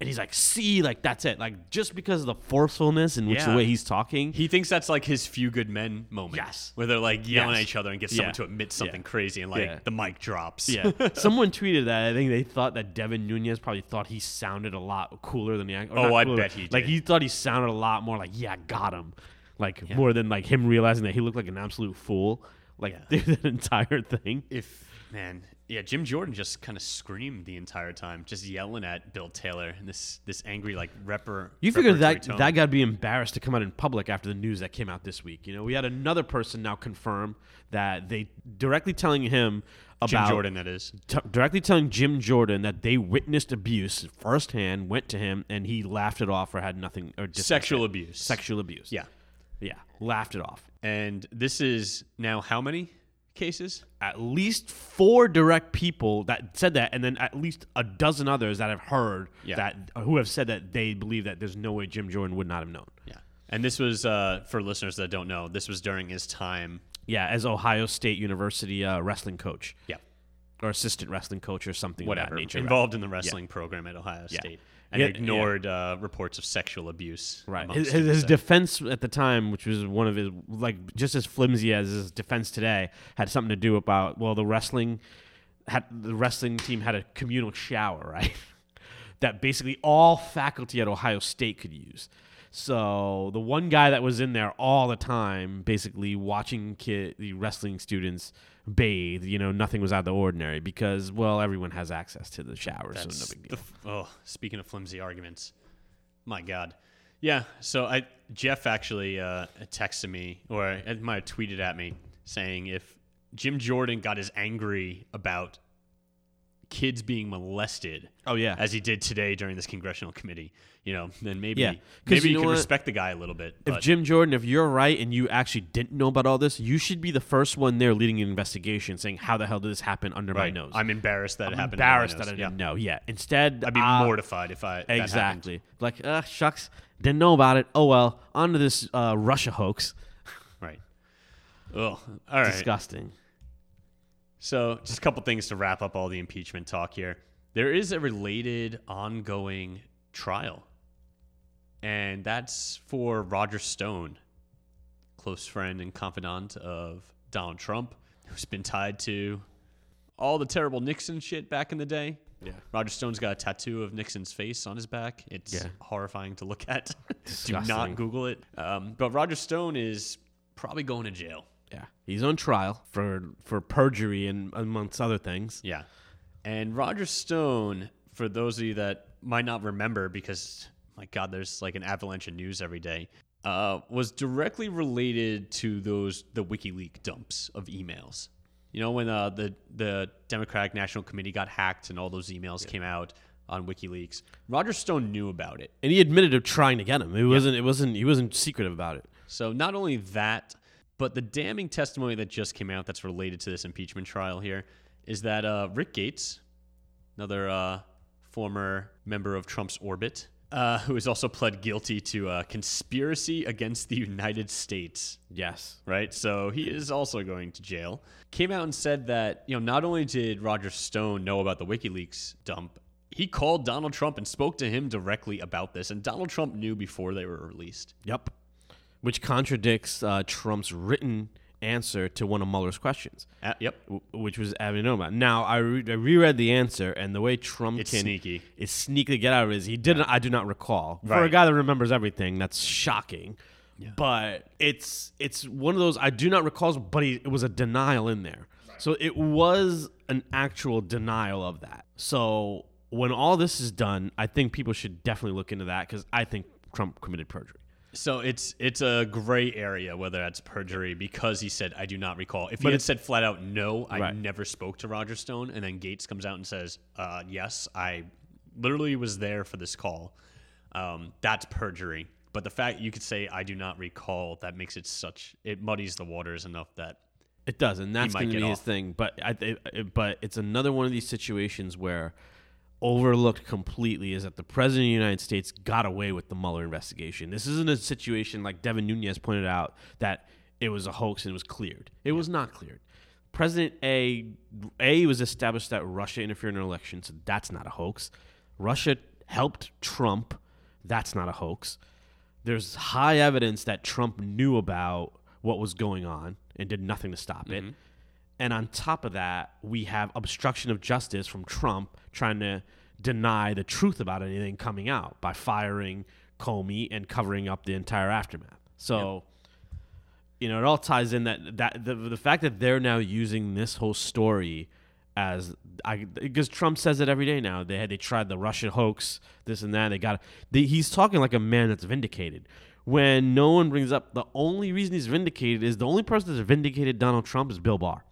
And he's like, see, like, that's it. Like, just because of the forcefulness in which yeah. the way he's talking. He thinks that's like his Few Good Men moment. Yes. Where they're like yelling yes. at each other and get yeah. someone to admit something yeah. crazy and like yeah. the mic drops. Yeah. Someone tweeted that. I think they thought that Devin Nunes probably thought he sounded a lot cooler than the actor. Oh, I bet he did. Like, he thought he sounded a lot more like, yeah, got him. Like, yeah. more than like him realizing that he looked like an absolute fool. Like, yeah. that entire thing. If, man. Yeah, Jim Jordan just kind of screamed the entire time, just yelling at Bill Taylor and this this angry like rapper. You figure that tone. That guy'd be embarrassed to come out in public after the news that came out this week. You know, we had another person now confirm that they directly telling him about Jim Jordan. That is t- directly telling Jim Jordan that they witnessed abuse firsthand, went to him, and he laughed it off or had nothing or sexual abuse. Sexual abuse. Yeah, yeah, laughed it off. And this is now how many cases? At least four direct people that said that, and then at least a dozen others that have heard yeah. that who have said that they believe that there's no way Jim Jordan would not have known. Yeah, and this was uh, for listeners that don't know. This was during his time, yeah, as Ohio State University uh, wrestling coach, yeah, or assistant wrestling coach or something, whatever, of that nature, involved right? in the wrestling yeah. program at Ohio State. Yeah. And yeah, ignored yeah. Uh, reports of sexual abuse. Right. His, his, his defense at the time, which was one of his, like, just as flimsy as his defense today, had something to do about, well, the wrestling had the wrestling team had a communal shower, right? That basically all faculty at Ohio State could use. So the one guy that was in there all the time, basically watching kid, the wrestling students bathe, you know, nothing was out of the ordinary because, well, everyone has access to the shower, so no big deal. The, oh, speaking of flimsy arguments, my God. Yeah, so I Jeff actually uh, texted me or it might have tweeted at me saying if Jim Jordan got as angry about kids being molested oh, yeah. as he did today during this congressional committee, you know, then maybe yeah. maybe you, you can respect the guy a little bit. If but. Jim Jordan, if you're right and you actually didn't know about all this, you should be the first one there leading an investigation saying, how the hell did this happen under right. my nose? I'm embarrassed that I'm it happened embarrassed under my nose. that I didn't yeah. know. Yeah. Instead, I'd be uh, mortified if I that Exactly. happened. Like, uh, shucks, didn't know about it. Oh, well, onto this uh, Russia hoax. Right. Ugh. All right. Disgusting. So just a couple things to wrap up all the impeachment talk here. There is a related ongoing trial, and that's for Roger Stone, close friend and confidant of Donald Trump, who's been tied to all the terrible Nixon shit back in the day. Yeah, Roger Stone's got a tattoo of Nixon's face on his back. It's yeah. horrifying to look at. Do not Google it. Um, but Roger Stone is probably going to jail. Yeah, he's on trial for for perjury and amongst other things. Yeah, and Roger Stone, for those of you that might not remember, because my God, there's like an avalanche of news every day, uh, was directly related to those the WikiLeaks dumps of emails. You know, when uh, the the Democratic National Committee got hacked and all those emails yeah. came out on WikiLeaks, Roger Stone knew about it, and he admitted to trying to get him. It yeah. wasn't it wasn't he wasn't secretive about it. So not only that, but the damning testimony that just came out that's related to this impeachment trial here is that uh, Rick Gates, another uh, former member of Trump's orbit, uh, who has also pled guilty to uh, conspiracy against the United States. Yes. Right? So he is also going to jail. Came out and said that, you know, not only did Roger Stone know about the WikiLeaks dump, he called Donald Trump and spoke to him directly about this. And Donald Trump knew before they were released. Yep. Which contradicts uh, Trump's written answer to one of Mueller's questions. Uh, yep. W- which was Avenoma. Now, I, re- I reread the answer, and the way Trump it's can... sneaky. It's sneaky to get out of it is he didn't... Yeah. I do not recall. Right. For a guy that remembers everything, that's shocking. Yeah. But it's it's one of those I do not recall, but he, it was a denial in there. Right. So it was an actual denial of that. So when all this is done, I think people should definitely look into that because I think Trump committed perjury. So it's it's a gray area whether that's perjury because he said, I do not recall. If he but had said flat out, no, I right. never spoke to Roger Stone, and then Gates comes out and says, uh, yes, I literally was there for this call, um, that's perjury. But the fact you could say, I do not recall, that makes it such, it muddies the waters enough that it does. And that's going to be off. His thing. But I, it, but it's another one of these situations where overlooked completely is that the president of the United States got away with the Mueller investigation. This isn't a situation like Devin Nunes pointed out that it was a hoax and it was cleared. It yeah. was not cleared. President A, A was established that Russia interfered in an election. So that's not a hoax. Russia helped Trump. That's not a hoax. There's high evidence that Trump knew about what was going on and did nothing to stop mm-hmm. it. And on top of that, we have obstruction of justice from Trump trying to deny the truth about anything coming out by firing Comey and covering up the entire aftermath. So, yep. you know, it all ties in that, that the, the fact that they're now using this whole story as I because Trump says it every day now. They had they tried the Russian hoax, this and that. They got they, he's talking like a man that's vindicated. When no one brings up the only reason he's vindicated is the only person that's vindicated Donald Trump is Bill Barr.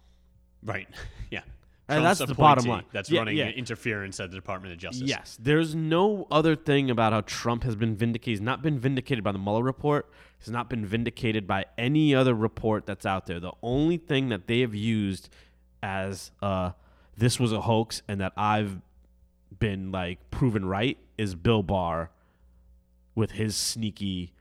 Right. Yeah. And that's the bottom line. That's yeah, running yeah. interference at the Department of Justice. Yes. There's no other thing about how Trump has been vindicated. He's not been vindicated by the Mueller report. He's not been vindicated by any other report that's out there. The only thing that they have used as uh this was a hoax and that I've been like proven right is Bill Barr with his sneaky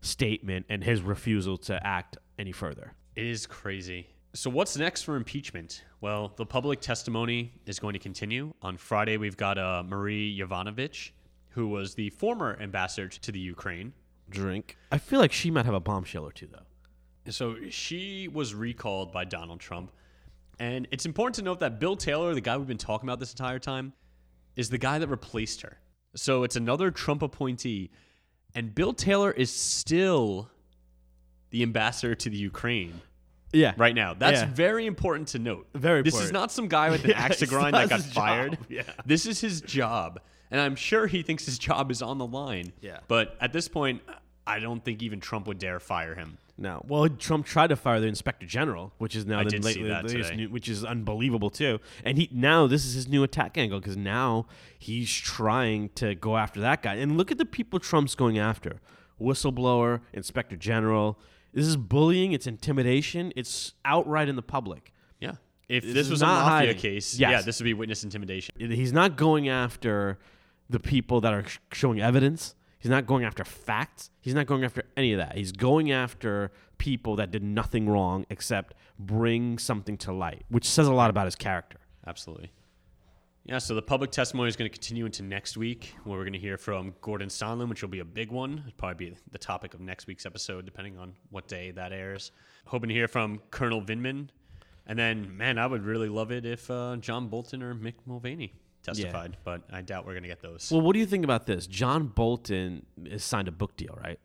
statement and his refusal to act any further. It is crazy. So what's next for impeachment? Well, the public testimony is going to continue. On Friday, we've got uh, Marie Yovanovitch, who was the former ambassador to the Ukraine. Drink. I feel like she might have a bombshell or two, though. So she was recalled by Donald Trump. And it's important to note that Bill Taylor, the guy we've been talking about this entire time, is the guy that replaced her. So it's another Trump appointee. And Bill Taylor is still the ambassador to the Ukraine. Yeah. Right now. That's yeah. very important to note. Very important. This is not some guy with an yeah, axe to grind that got fired. Yeah. This is his job. And I'm sure he thinks his job is on the line. Yeah. But at this point, I don't think even Trump would dare fire him. No. Well, Trump tried to fire the inspector general, which is now the latest, which is unbelievable too. And he now this is his new attack angle because now he's trying to go after that guy. And look at the people Trump's going after: whistleblower, inspector general. This is bullying. It's intimidation. It's outright in the public. Yeah. If this, this was a mafia case, yes. yeah, this would be witness intimidation. He's not going after the people that are showing evidence. He's not going after facts. He's not going after any of that. He's going after people that did nothing wrong except bring something to light, which says a lot about his character. Absolutely. Yeah, so the public testimony is going to continue into next week, where we're going to hear from Gordon Sondland, which will be a big one. It'll probably be the topic of next week's episode, depending on what day that airs. Hoping to hear from Colonel Vindman. And then, man, I would really love it if uh, John Bolton or Mick Mulvaney testified, yeah. but I doubt we're going to get those. Well, what do you think about this? John Bolton has signed a book deal, right?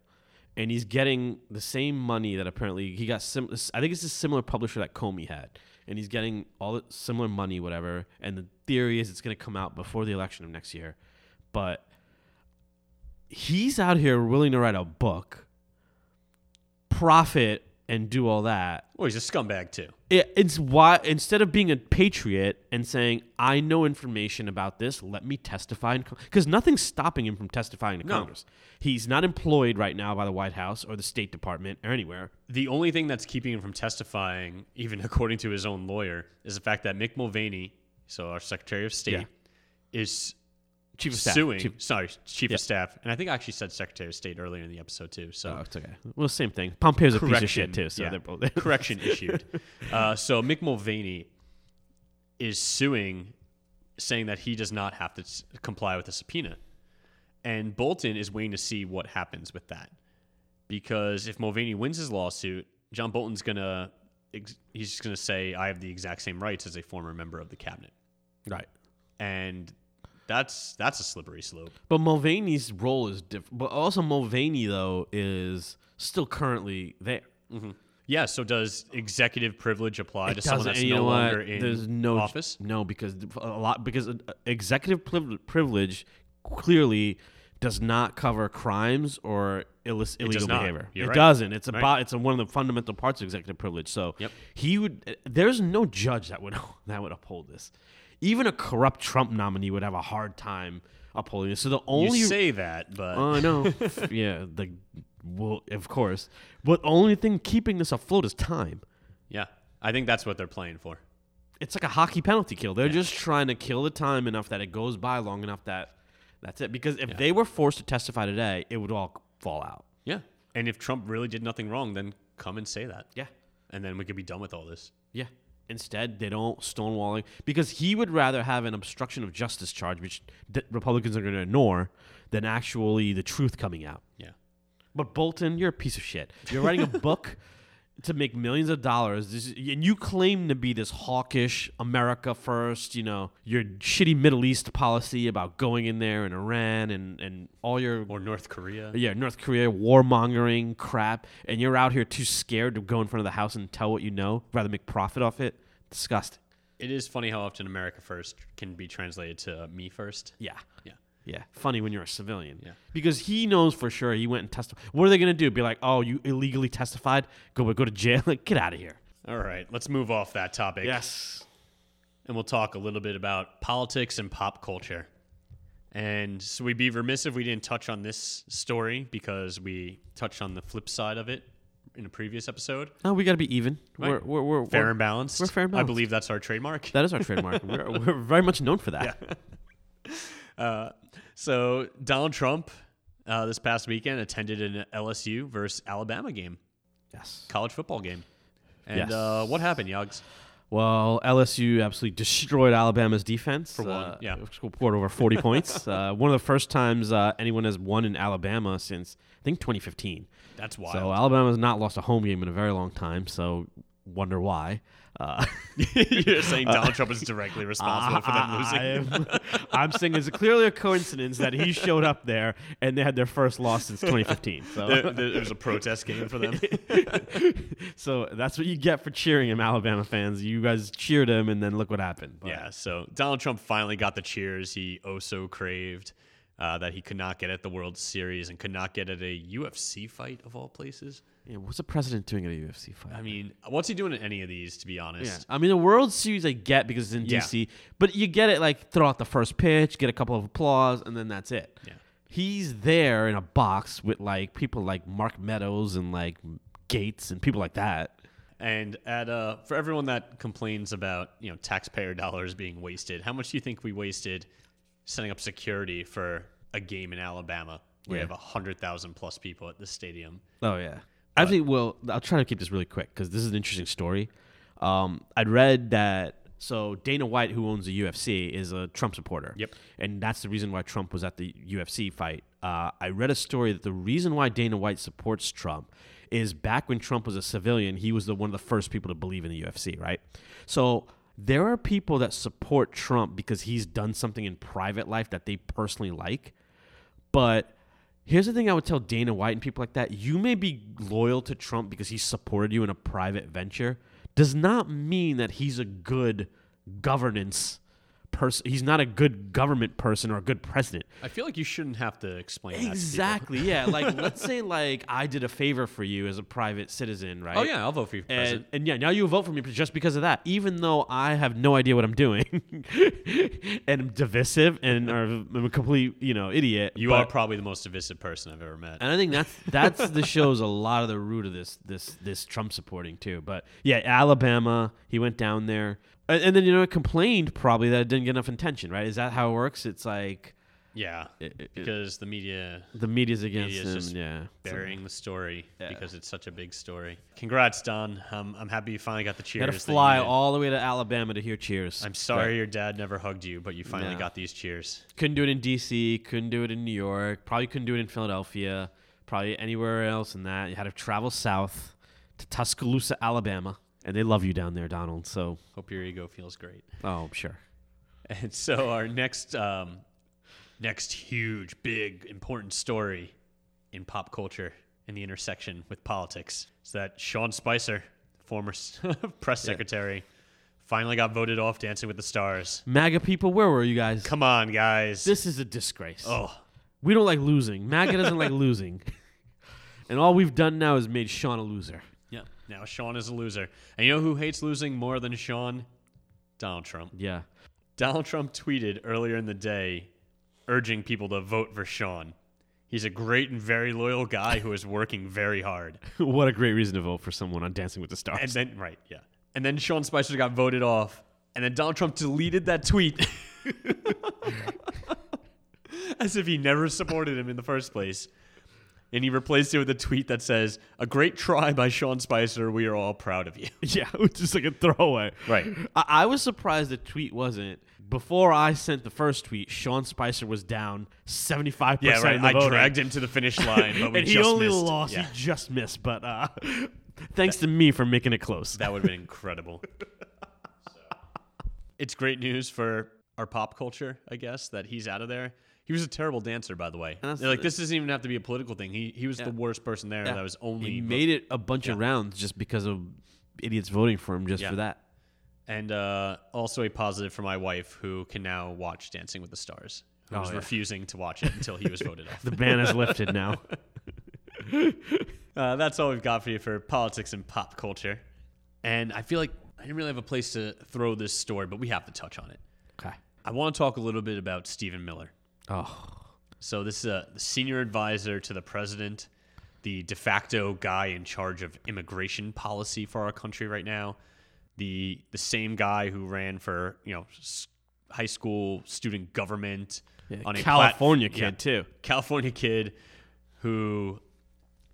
And he's getting the same money that apparently he got. Sim- I think it's a similar publisher that Comey had. And he's getting all the similar money, whatever. And the theory is it's going to come out before the election of next year. But he's out here willing to write a book, profit, and do all that. Well, he's a scumbag too. It, it's why instead of being a patriot and saying, I know information about this, let me testify. Because nothing's stopping him from testifying to no. Congress. He's not employed right now by the White House or the State Department or anywhere. The only thing that's keeping him from testifying, even according to his own lawyer, is the fact that Mick Mulvaney, so our Secretary of State, yeah. is Chief of Staff. Suing, Chief, sorry, Chief yeah. of Staff. And I think I actually said Secretary of State earlier in the episode, too. So oh, it's okay. Well, same thing. Pompeo's correction, a piece of shit, too. So yeah. they're both correction issued. Uh, so Mick Mulvaney is suing, saying that he does not have to s- comply with the subpoena. And Bolton is waiting to see what happens with that. Because if Mulvaney wins his lawsuit, John Bolton's going to ex- he's just going to say, I have the exact same rights as a former member of the cabinet. Right. And that's that's a slippery slope. But Mulvaney's role is different. But also Mulvaney, though, is still currently there. Mm-hmm. Yeah, so does executive privilege apply it to someone that's no longer what? in There's no, office? No, because a lot because executive privilege clearly does not cover crimes or illis- illegal behavior. You're it right. doesn't. It's about right. it's a, one of the fundamental parts of executive privilege. So yep. he would. There's no judge that would that would uphold this. Even a corrupt Trump nominee would have a hard time upholding this. So the only you say that, but I uh, know. yeah, the. Well, of course. But the only thing keeping this afloat is time. Yeah. I think that's what they're playing for. It's like a hockey penalty kill. They're yeah. just trying to kill the time enough that it goes by long enough that that's it. Because if yeah. they were forced to testify today, it would all fall out. Yeah. And if Trump really did nothing wrong, then come and say that. Yeah. And then we could be done with all this. Yeah. Instead, they don't stonewalling. Because he would rather have an obstruction of justice charge, which the Republicans are going to ignore, than actually the truth coming out. Yeah. But Bolton, you're a piece of shit. You're writing a book to make millions of dollars, this is, and you claim to be this hawkish America first, you know, your shitty Middle East policy about going in there and Iran and, and all your... Or North Korea. Yeah, North Korea, warmongering crap, and you're out here too scared to go in front of the House and tell what you know, rather make profit off it. Disgusting. It is funny how often America first can be translated to me first. Yeah. Yeah. Yeah, funny when you're a civilian. Yeah. Because he knows for sure he went and testified. What are they going to do? Be like, oh, you illegally testified? Go go to jail? Like, get out of here. All right, let's move off that topic. Yes. And we'll talk a little bit about politics and pop culture. And so we'd be remiss if we didn't touch on this story because we touched on the flip side of it in a previous episode. Oh, we got to be even. Right. We're, we're, we're Fair we're, and balanced. We're fair and balanced. I believe that's our trademark. That is our trademark. we're, we're very much known for that. Yeah. Uh, so Donald Trump uh, this past weekend attended an L S U versus Alabama game. Yes. College football game. And yes. uh, what happened, Yoggs? Well, L S U absolutely destroyed Alabama's defense. For one, uh, yeah. Scored over forty points. Uh, one of the first times uh, anyone has won in Alabama since, I think, twenty fifteen. That's wild. So Alabama's not lost a home game in a very long time, so wonder why. Uh, You're saying Donald uh, Trump is directly responsible uh, for them losing? I am, I'm saying it's clearly a coincidence that he showed up there and they had their first loss since twenty fifteen. So there, there's a protest game for them. So that's what you get for cheering him, Alabama fans. You guys cheered him, and then look what happened. But. Yeah, so Donald Trump finally got the cheers he oh so craved uh, that he could not get at the World Series and could not get at a U F C fight, of all places. Yeah, what's the president doing at a U F C fight? I mean, what's he doing at any of these, to be honest? Yeah. I mean, the World Series I get because it's in yeah. D C, but you get it, like, throw out the first pitch, get a couple of applause, and then that's it. Yeah. He's there in a box with, like, people like Mark Meadows and, like, Gates and people like that. And at uh, for everyone that complains about, you know, taxpayer dollars being wasted, how much do you think we wasted setting up security for a game in Alabama? We yeah. have one hundred thousand plus people at this stadium. Oh, yeah. But. I think, well, I'll try to keep this really quick because this is an interesting story. Um, I'd read that, so Dana White, who owns the U F C, is a Trump supporter. Yep. And that's the reason why Trump was at the U F C fight. Uh, I read a story that the reason why Dana White supports Trump is back when Trump was a civilian, he was the one of the first people to believe in the U F C, right? So there are people that support Trump because he's done something in private life that they personally like, but... Here's the thing I would tell Dana White and people like that. You may be loyal to Trump because he supported you in a private venture. Does not mean that he's a good governance person. He's not a good government person or a good president. I feel like you shouldn't have to explain exactly, that. Exactly, yeah. Like, let's say, like, I did a favor for you as a private citizen, right? Oh, yeah, I'll vote for you for president. And, and, yeah, now you vote for me just because of that, even though I have no idea what I'm doing and I'm divisive and I'm a complete, you know, idiot. You but, are probably the most divisive person I've ever met. And I think that's that's the shows a lot of the root of this this this Trump supporting, too. But, yeah, Alabama, he went down there. And then, you know, it complained probably that it didn't get enough attention, right? Is that how it works? It's like... Yeah, it, it, because the media... The media's against media's him, just yeah. burying the story yeah. because it's such a big story. Congrats, Don. Um, I'm happy you finally got the cheers. You got to fly all the way to Alabama to hear cheers. I'm sorry right. your dad never hugged you, but you finally no. got these cheers. Couldn't do it in D C, couldn't do it in New York, probably couldn't do it in Philadelphia, probably anywhere else than that. You had to travel south to Tuscaloosa, Alabama. And they love you down there, Donald. So hope your ego feels great. Oh, sure. And so our next, um, next huge, big, important story in pop culture and the intersection with politics is that Sean Spicer, former press secretary, yeah. finally got voted off Dancing with the Stars. MAGA people, where were you guys? Come on, guys. This is a disgrace. Oh, we don't like losing. MAGA doesn't like losing. And all we've done now is made Sean a loser. Yeah. Now Sean is a loser. And you know who hates losing more than Sean? Donald Trump. Yeah. Donald Trump tweeted earlier in the day urging people to vote for Sean. He's a great and very loyal guy who is working very hard. What a great reason to vote for someone on Dancing with the Stars. And then, right, yeah. And then Sean Spicer got voted off, and then Donald Trump deleted that tweet as if he never supported him in the first place. And he replaced it with a tweet that says, "A great try by Sean Spicer. We are all proud of you." Yeah, it's just like a throwaway. Right. I, I was surprised the tweet wasn't. Before I sent the first tweet, Sean Spicer was down seventy-five percent. Yeah, right. I voting. dragged him to the finish line, but we and just he only missed. lost. Yeah. He just missed. But uh, thanks that, to me for making it close. That would have been incredible. So. It's great news for our pop culture, I guess, that he's out of there. He was a terrible dancer, by the way. Like, this doesn't even have to be a political thing. He he was yeah. the worst person there. Yeah. That was only he made it a bunch yeah. of rounds just because of idiots voting for him just yeah. for that. And uh, also a positive for my wife, who can now watch Dancing with the Stars. Who oh, was yeah. refusing to watch it until he was voted off. The ban is lifted now. uh, that's all we've got for you for politics and pop culture. And I feel like I didn't really have a place to throw this story, but we have to touch on it. Okay. I want to talk a little bit about Stephen Miller. Oh, so this is a senior advisor to the president, the de facto guy in charge of immigration policy for our country right now, the the same guy who ran for you know high school student government yeah, on a California plat- kid yeah, too, California kid who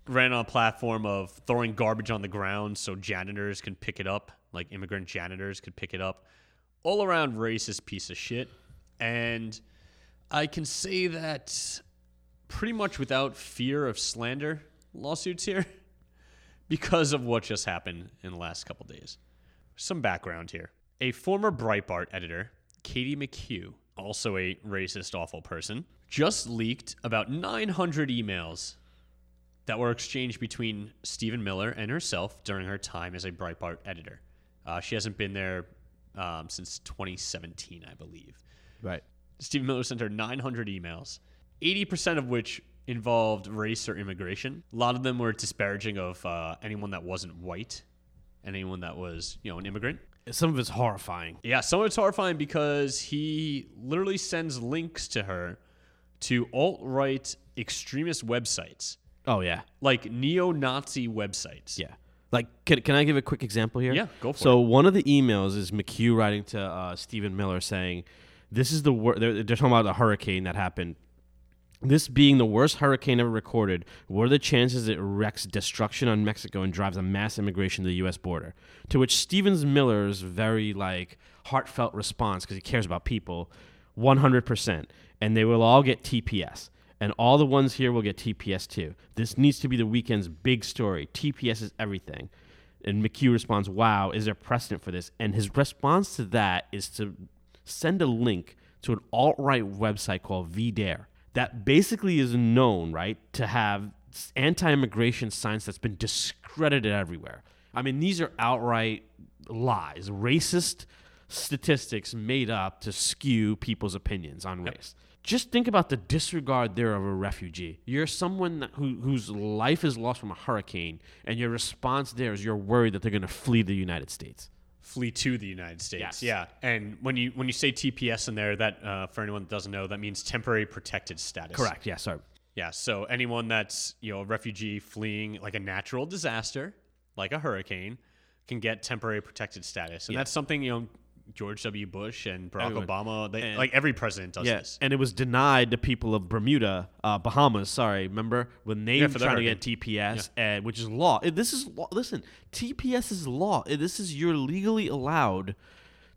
ran on a platform of throwing garbage on the ground so janitors can pick it up, like immigrant janitors could pick it up, all around racist piece of shit. And I can say that pretty much without fear of slander lawsuits here because of what just happened in the last couple of days. Some background here. A former Breitbart editor, Katie McHugh, also a racist, awful person, just leaked about nine hundred emails that were exchanged between Stephen Miller and herself during her time as a Breitbart editor. Uh, she hasn't been there um, since twenty seventeen, I believe. Right. Stephen Miller sent her nine hundred emails, eighty percent of which involved race or immigration. A lot of them were disparaging of uh, anyone that wasn't white and anyone that was, you know, an immigrant. Some of it's horrifying. Yeah, some of it's horrifying because he literally sends links to her to alt-right extremist websites. Oh, yeah. Like neo-Nazi websites. Yeah. Like, can can I give a quick example here? Yeah, go for so it. So one of the emails is McHugh writing to uh, Stephen Miller saying, "This is the worst." They're, they're talking about the hurricane that happened. "This being the worst hurricane ever recorded, what are the chances it wreaks destruction on Mexico and drives a mass immigration to the U S border?" To which Stephen Miller's very like heartfelt response, because he cares about people, one hundred percent. "And they will all get T P S. And all the ones here will get T P S too. This needs to be the weekend's big story. T P S is everything." And McHugh responds, "Wow, is there precedent for this?" And his response to that is to send a link to an alt-right website called VDare that basically is known, right, to have anti-immigration science that's been discredited everywhere. I mean, these are outright lies, racist statistics made up to skew people's opinions on race. Yep. Just think about the disregard there of a refugee. You're someone that, who, whose life is lost from a hurricane, and your response there is you're worried that they're going to flee the United States. Flee to the United States. Yes. Yeah. And when you when you say T P S in there, that uh, for anyone that doesn't know, that means temporary protected status. Correct. Yeah. Sorry. Yeah. So anyone that's you know a refugee fleeing like a natural disaster, like a hurricane, can get temporary protected status, and yeah. that's something you know George W. Bush and Barack Everyone. Obama, they, and, like every president does yeah, this. And it was denied to people of Bermuda, uh, Bahamas. Sorry, remember when they yeah, tried to get T P S, yeah. and, which is law. This is law. Listen, T P S is law. This is you're legally allowed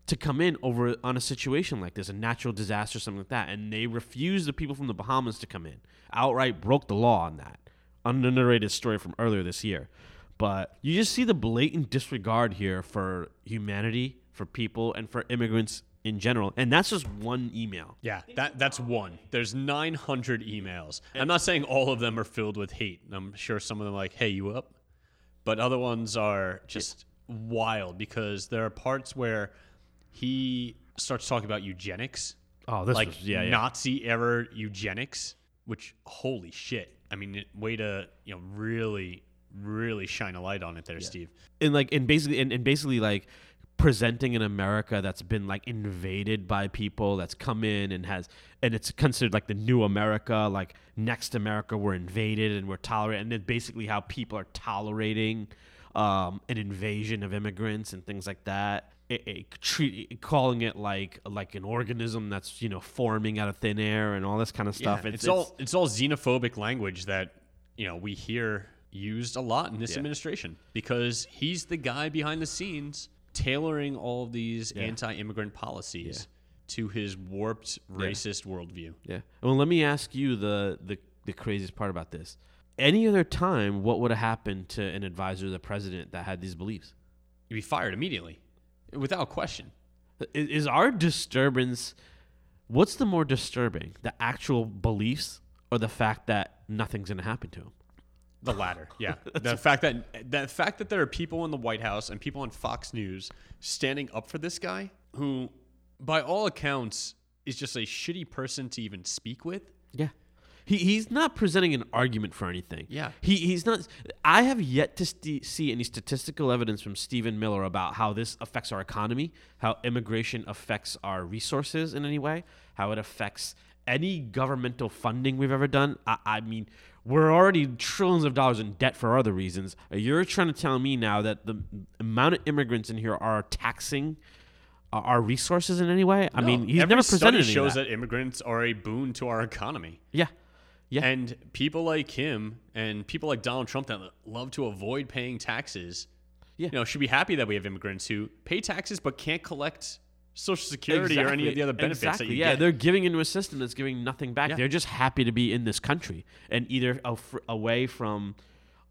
to come in over on a situation like this, a natural disaster, something like that. And they refused the people from the Bahamas to come in. Outright broke the law on that. An underrated story from earlier this year. But you just see the blatant disregard here for humanity, for people, and for immigrants in general. And that's just one email. Yeah, that that's one. There's nine hundred emails. I'm not saying all of them are filled with hate. I'm sure some of them are like, hey, you up? But other ones are just yeah. wild, because there are parts where he starts talking about eugenics. Oh, this like was, yeah, Nazi-era yeah. eugenics, which, holy shit. I mean, way to, you know, really... really shine a light on it there, yeah. Steve. And like, and basically, and, and basically, like presenting an America that's been like invaded by people that's come in and has, and it's considered like the new America, like next America, we're invaded and we're tolerated, and then basically how people are tolerating um, an invasion of immigrants and things like that. It, it, treat, calling it like like an organism that's, you know, forming out of thin air and all this kind of stuff. Yeah, it's, it's, it's all it's all xenophobic language that, you know, we hear used a lot in this yeah. administration, because he's the guy behind the scenes tailoring all of these yeah. anti-immigrant policies yeah. to his warped racist yeah. worldview. Yeah. Well, let me ask you the, the, the craziest part about this. Any other time, what would have happened to an advisor to the president that had these beliefs? He'd be fired immediately, without question. Is, is our disturbance, what's the more disturbing, the actual beliefs or the fact that nothing's going to happen to him? The latter, yeah. The fact that the fact that there are people in the White House and people on Fox News standing up for this guy, who, by all accounts, is just a shitty person to even speak with. Yeah, he he's not presenting an argument for anything. Yeah, he he's not. I have yet to st- see any statistical evidence from Stephen Miller about how this affects our economy, how immigration affects our resources in any way, how it affects any governmental funding we've ever done. I, I mean, we're already trillions of dollars in debt for other reasons. You're trying to tell me now that the amount of immigrants in here are taxing our resources in any way? I no, mean, he's never presented any study shows that. that immigrants are a boon to our economy. Yeah. Yeah. And people like him and people like Donald Trump that love to avoid paying taxes, yeah. you know, should be happy that we have immigrants who pay taxes but can't collect Social Security exactly. or any of the other benefits exactly. that you yeah, get. Yeah, they're giving into a system that's giving nothing back. Yeah. They're just happy to be in this country and either af- away from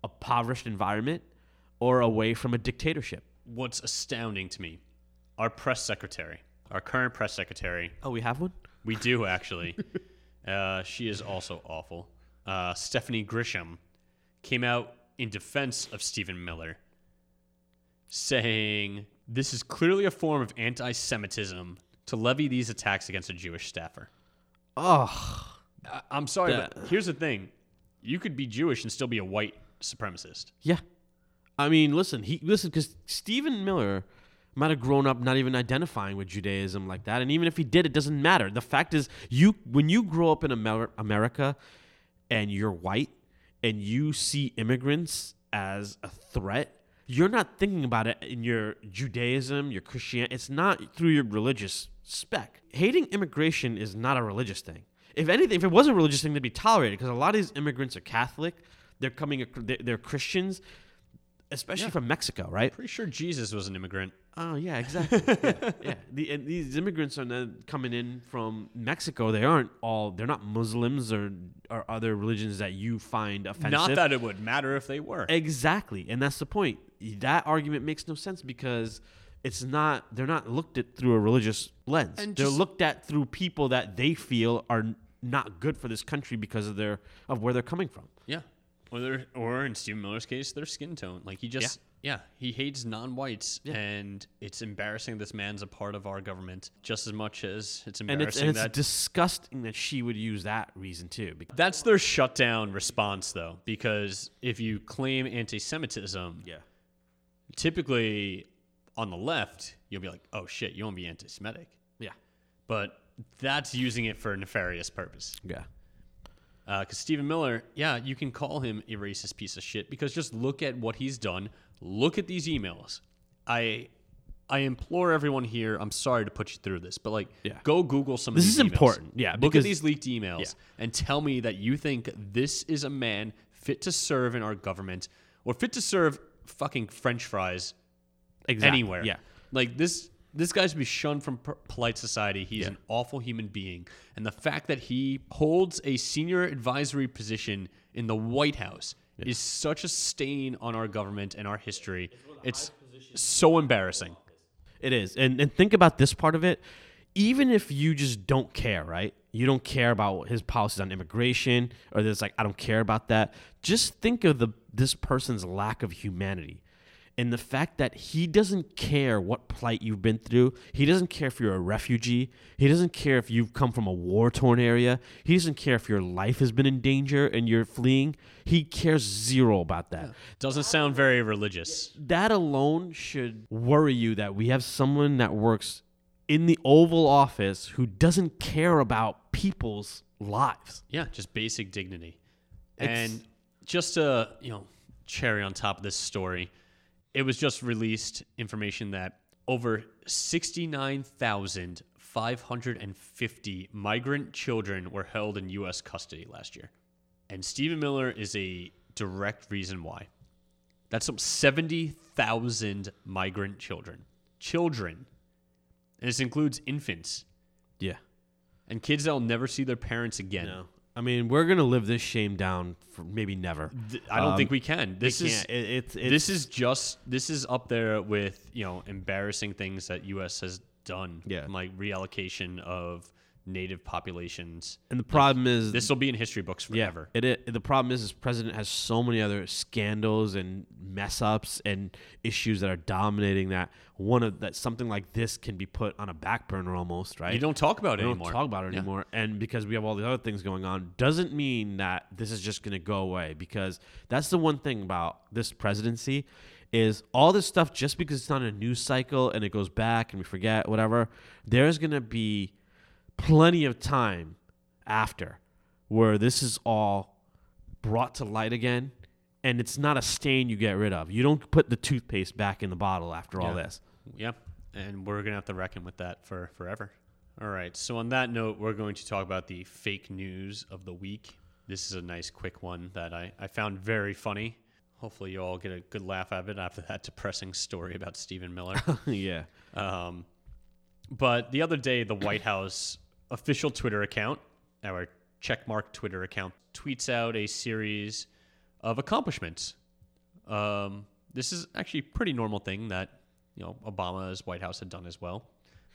a impoverished environment or away from a dictatorship. What's astounding to me, our press secretary, our current press secretary. Oh, we have one? We do, actually. uh, she is also awful. Uh, Stephanie Grisham came out in defense of Stephen Miller, saying, "This is clearly a form of anti-Semitism to levy these attacks against a Jewish staffer." Oh, I, I'm sorry, that, but here's the thing. You could be Jewish and still be a white supremacist. Yeah. I mean, listen, he listen, because Stephen Miller might have grown up not even identifying with Judaism like that. And even if he did, it doesn't matter. The fact is, you when you grow up in Amer- America and you're white and you see immigrants as a threat, you're not thinking about it in your Judaism, your Christianity. It's not through your religious spec. Hating immigration is not a religious thing. If anything, if it was a religious thing, they'd be tolerated, because a lot of these immigrants are Catholic. They're coming, they're Christians, especially yeah. from Mexico, right? I'm pretty sure Jesus was an immigrant. Oh, yeah, exactly. yeah, yeah. The, and these immigrants are not coming in from Mexico. They aren't all, they're not Muslims or, or other religions that you find offensive. Not that it would matter if they were. Exactly. And that's the point. That argument makes no sense, because it's not, they're not looked at through a religious lens. And they're looked at through people that they feel are not good for this country because of their of where they're coming from. Yeah. Or their, or in Stephen Miller's case, their skin tone. Like he just, yeah, yeah he hates non-whites, yeah. and it's embarrassing this man's a part of our government just as much as it's embarrassing and it's, and it's that. It's disgusting that she would use that reason too. That's their shutdown response, though, because if you claim anti-Semitism, yeah. typically on the left, you'll be like, oh shit, you won't be anti-Semitic. Yeah. But that's using it for a nefarious purpose. Yeah. Because uh, Stephen Miller, yeah, you can call him a racist piece of shit, because just look at what he's done. Look at these emails. I I implore everyone here, I'm sorry to put you through this, but like, yeah. go Google some this of these This is emails. Important. Yeah. Look at these leaked emails yeah. and tell me that you think this is a man fit to serve in our government, or fit to serve fucking French fries exactly. anywhere. Yeah. Like this this guy should be shunned from per- polite society. He's yeah. an awful human being. And the fact that he holds a senior advisory position in the White House yeah. is such a stain on our government and our history. It's so embarrassing. It is. And and think about this part of it. Even if you just don't care, right? You don't care about his policies on immigration, or there's like, I don't care about that. Just think of the this person's lack of humanity. And the fact that he doesn't care what plight you've been through. He doesn't care if you're a refugee. He doesn't care if you've come from a war-torn area. He doesn't care if your life has been in danger and you're fleeing. He cares zero about that. Yeah. Doesn't sound very religious. That alone should worry you that we have someone that works in the Oval Office who doesn't care about people's lives. Yeah, just basic dignity. It's, and just a, you know, cherry on top of this story, it was just released information that over sixty-nine thousand five hundred fifty migrant children were held in U S custody last year. And Stephen Miller is a direct reason why. That's some seventy thousand migrant children. Children. And this includes infants. Yeah. And kids that will never see their parents again. No. I mean, we're going to live this shame down for maybe never. Th- I don't um, think we can. This we is it, it's, it's, this is just this is up there with, you know, embarrassing things that U S has done. Yeah. Like reallocation of native populations. And the problem like, is this will be in history books forever. Yeah, it, it the problem is this president has so many other scandals and mess ups and issues that are dominating that one of that something like this can be put on a back burner almost, right? You don't talk about it we anymore. Don't talk about it yeah. anymore. And because we have all these other things going on doesn't mean that this is just going to go away, because that's the one thing about this presidency is all this stuff, just because it's on a news cycle and it goes back and we forget whatever, there's going to be plenty of time after where this is all brought to light again, and it's not a stain you get rid of. You don't put the toothpaste back in the bottle after yeah. all this. Yep, and we're going to have to reckon with that for forever. All right, so on that note, we're going to talk about the fake news of the week. This is a nice quick one that I, I found very funny. Hopefully you all get a good laugh out of it after that depressing story about Stephen Miller. yeah. Um, but the other day, the White House official Twitter account, our checkmark Twitter account, tweets out a series of accomplishments. Um, this is actually a pretty normal thing that, you know, Obama's White House had done as well,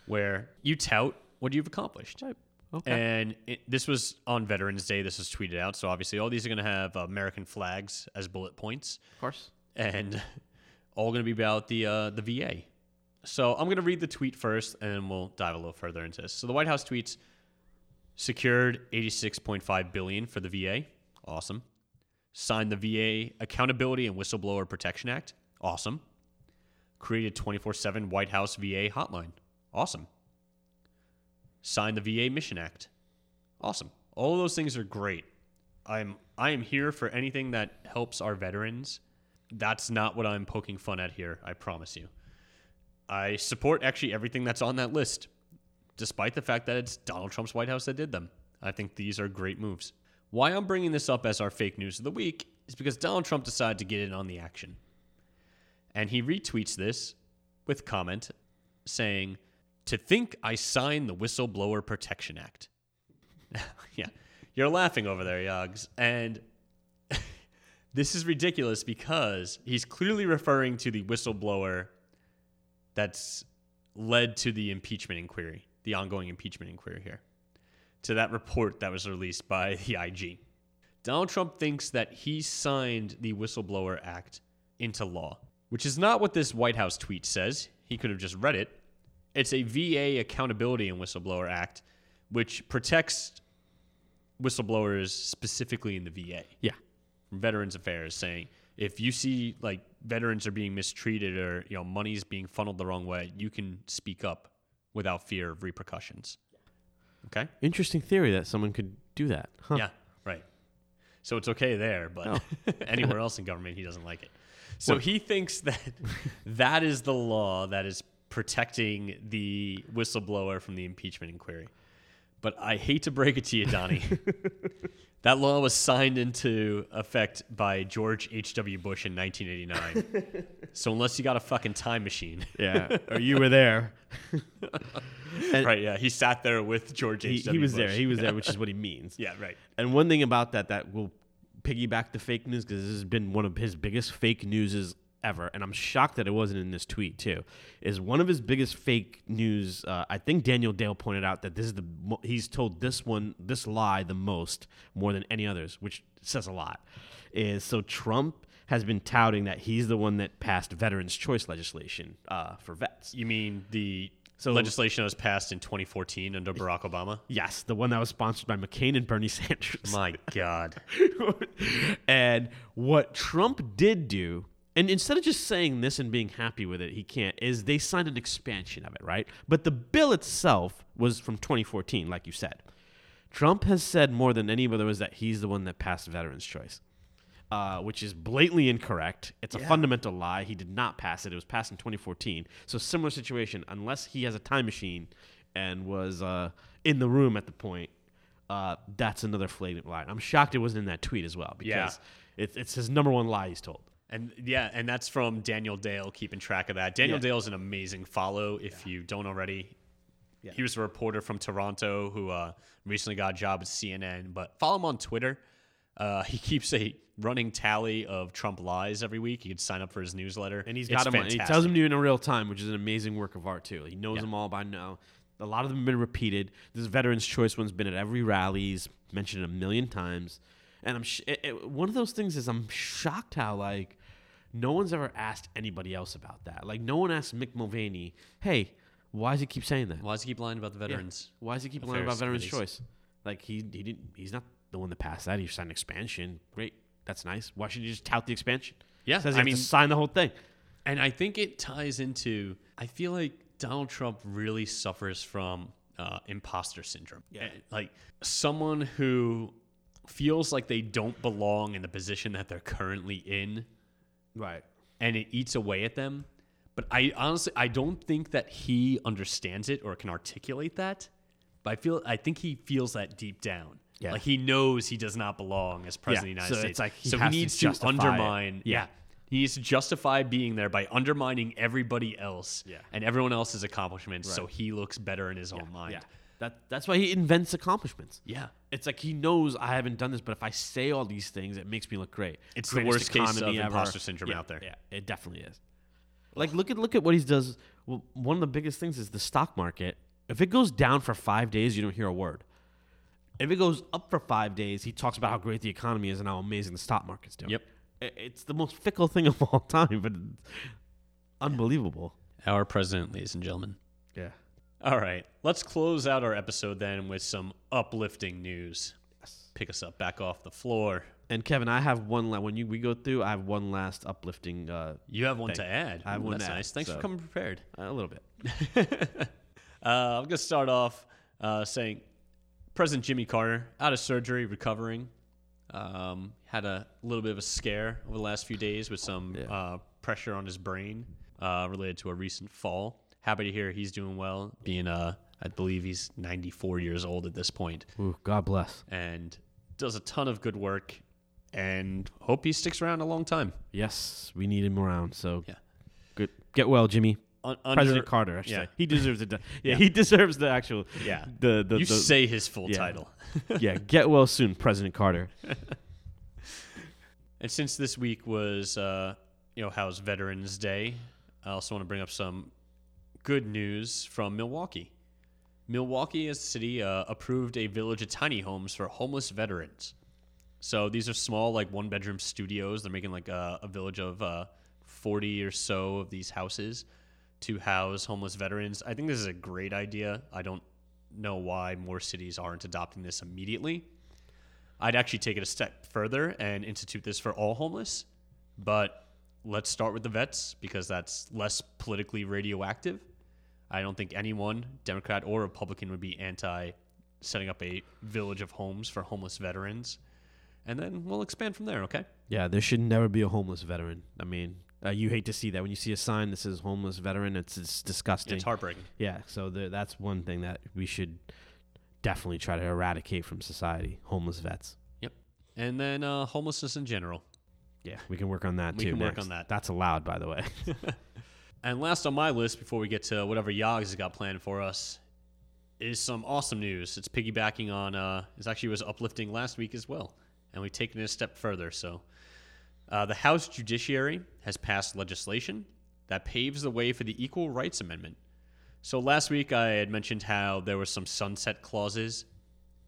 where you tout what you've accomplished. Right. Okay. And it, this was on Veterans Day. This was tweeted out. So obviously all these are going to have American flags as bullet points. Of course. And all going to be about the uh, the V A. So I'm going to read the tweet first, and we'll dive a little further into this. So the White House tweets, secured eighty-six point five billion dollars for the V A. Awesome. Signed the V A Accountability and Whistleblower Protection Act. Awesome. Created twenty-four seven White House V A hotline. Awesome. Signed the V A Mission Act. Awesome. All of those things are great. I'm I am here for anything that helps our veterans. That's not what I'm poking fun at here, I promise you. I support actually everything that's on that list, despite the fact that it's Donald Trump's White House that did them. I think these are great moves. Why I'm bringing this up as our fake news of the week is because Donald Trump decided to get in on the action. And he retweets this with comment saying, to think I signed the Whistleblower Protection Act. yeah, you're laughing over there, Yoggs. And this is ridiculous because he's clearly referring to the whistleblower that's led to the impeachment inquiry, the ongoing impeachment inquiry here, to that report that was released by the I G. Donald Trump thinks that he signed the Whistleblower Act into law, which is not what this White House tweet says. He could have just read it. It's a V A Accountability and Whistleblower Act, which protects whistleblowers specifically in the V A. Yeah. From Veterans Affairs saying, if you see like veterans are being mistreated or, you know, money's being funneled the wrong way, you can speak up without fear of repercussions. Okay. Interesting theory that someone could do that. Huh. Yeah. Right. So it's okay there, but no. anywhere else in government, he doesn't like it. So well, he thinks that that is the law that is protecting the whistleblower from the impeachment inquiry. But I hate to break it to you, Donnie. That law was signed into effect by George H W Bush in nineteen eighty-nine. So unless you got a fucking time machine. yeah, or you were there. right, yeah. He sat there with George H W Bush. He was there. He was there, which is what he means. Yeah, right. And one thing about that that will piggyback the fake news, because this has been one of his biggest fake newses ever, and I'm shocked that it wasn't in this tweet too, is one of his biggest fake news. Uh, I think Daniel Dale pointed out that this is the he's told this one, this lie the most, more than any others, which says a lot. Is so Trump has been touting that he's the one that passed Veterans Choice legislation uh, for vets. You mean the so legislation that was passed in twenty fourteen under Barack Obama? Yes, the one that was sponsored by McCain and Bernie Sanders. My God. And what Trump did do, and instead of just saying this and being happy with it, he can't, is they signed an expansion of it, right? But the bill itself was from twenty fourteen, like you said. Trump has said more than any other was that he's the one that passed Veterans Choice. Uh, which is blatantly incorrect. It's a yeah. fundamental lie. He did not pass it. It was passed in twenty fourteen. So similar situation, unless he has a time machine and was uh, in the room at the point, uh, that's another flagrant lie. I'm shocked it wasn't in that tweet as well, because yeah. it's, it's his number one lie he's told. And yeah, and that's from Daniel Dale, keeping track of that. Daniel yeah. Dale is an amazing follow if yeah. you don't already. Yeah. He was a reporter from Toronto who uh, recently got a job at C N N, but follow him on Twitter. Uh, he keeps a running tally of Trump lies every week. You could sign up for his newsletter. And he's got him on, he tells them to you in real time, which is an amazing work of art, too. He knows yeah. them all by now. A lot of them have been repeated. This Veterans Choice one's been at every rallies, mentioned a million times. And I'm sh- it, it, one of those things is I'm shocked how, like, no one's ever asked anybody else about that. Like, no one asked Mick Mulvaney, hey, why does he keep saying that? Why does he keep lying about the veterans? Yeah. Why does he keep lying about Veterans Choice? Like, he, he didn't, he's not the one that passed that. He signed an expansion. Great. That's nice. Why should you just tout the expansion? Yeah. Says I mean, sign the whole thing. And I think it ties into, I feel like Donald Trump really suffers from uh, imposter syndrome. Yeah. Like someone who feels like they don't belong in the position that they're currently in. Right. And it eats away at them. But I honestly, I don't think that he understands it or can articulate that. But I feel, I think he feels that deep down. Yeah. Like he knows he does not belong as president yeah. of the United so States. It's like he so he needs to, to undermine. Yeah. yeah. He needs to justify being there by undermining everybody else yeah. and everyone else's accomplishments. Right. So he looks better in his yeah. own mind. Yeah. That That's why he invents accomplishments. Yeah. It's like he knows I haven't done this, but if I say all these things, it makes me look great. It's the worst case of imposter syndrome yeah. out there. Yeah. It definitely is. Like look at look at what he does. Well, one of the biggest things is the stock market. If it goes down for five days, you don't hear a word. If it goes up for five days, he talks about how great the economy is and how amazing the stock market's doing. Yep. It's the most fickle thing of all time, but unbelievable. Our president, ladies and gentlemen. Yeah. All right. Let's close out our episode then with some uplifting news. Yes. Pick us up back off the floor. And Kevin, I have one last, when you, we go through, I have one last uplifting uh You have one thing. to add. I have Ooh, one that's to nice. Add, Thanks so. for coming prepared. A little bit. uh, I'm going to start off uh, saying, President Jimmy Carter, out of surgery, recovering, um, had a little bit of a scare over the last few days with some yeah. uh, pressure on his brain uh, related to a recent fall. Happy to hear he's doing well, being, uh, I believe he's ninety-four years old at this point. Ooh, God bless. And does a ton of good work, and hope he sticks around a long time. Yes, we need him around, so yeah. good. Get well, Jimmy. Under, President Carter, I should yeah. say. He deserves it. Yeah, yeah, he deserves the actual. Yeah. The, the, you the, say his full yeah. title. yeah, get well soon, President Carter. And since this week was, uh, you know, how's Veterans Day, I also want to bring up some good news from Milwaukee. Milwaukee as a city uh, approved a village of tiny homes for homeless veterans. So these are small, like one-bedroom studios. They're making like a, a village of uh, forty or so of these houses to house homeless veterans. I think this is a great idea. I don't know why more cities aren't adopting this immediately. I'd actually take it a step further and institute this for all homeless, but let's start with the vets because that's less politically radioactive. I don't think anyone, Democrat or Republican, would be anti setting up a village of homes for homeless veterans. And then we'll expand from there, okay? Yeah, there should never be a homeless veteran. I mean... Uh, you hate to see that. When you see a sign that says homeless veteran, it's, it's disgusting. It's heartbreaking. Yeah, so the, that's one thing that we should definitely try to eradicate from society, homeless vets. Yep. And then uh, homelessness in general. Yeah, we can work on that we too. We can next. work on that. That's allowed, by the way. And last on my list, before we get to whatever Yoggs has got planned for us, is some awesome news. It's piggybacking on, uh, it actually was uplifting last week as well. and we've taken it a step further. So uh, the House Judiciary has passed legislation that paves the way for the Equal Rights Amendment. So last week I had mentioned how there were some sunset clauses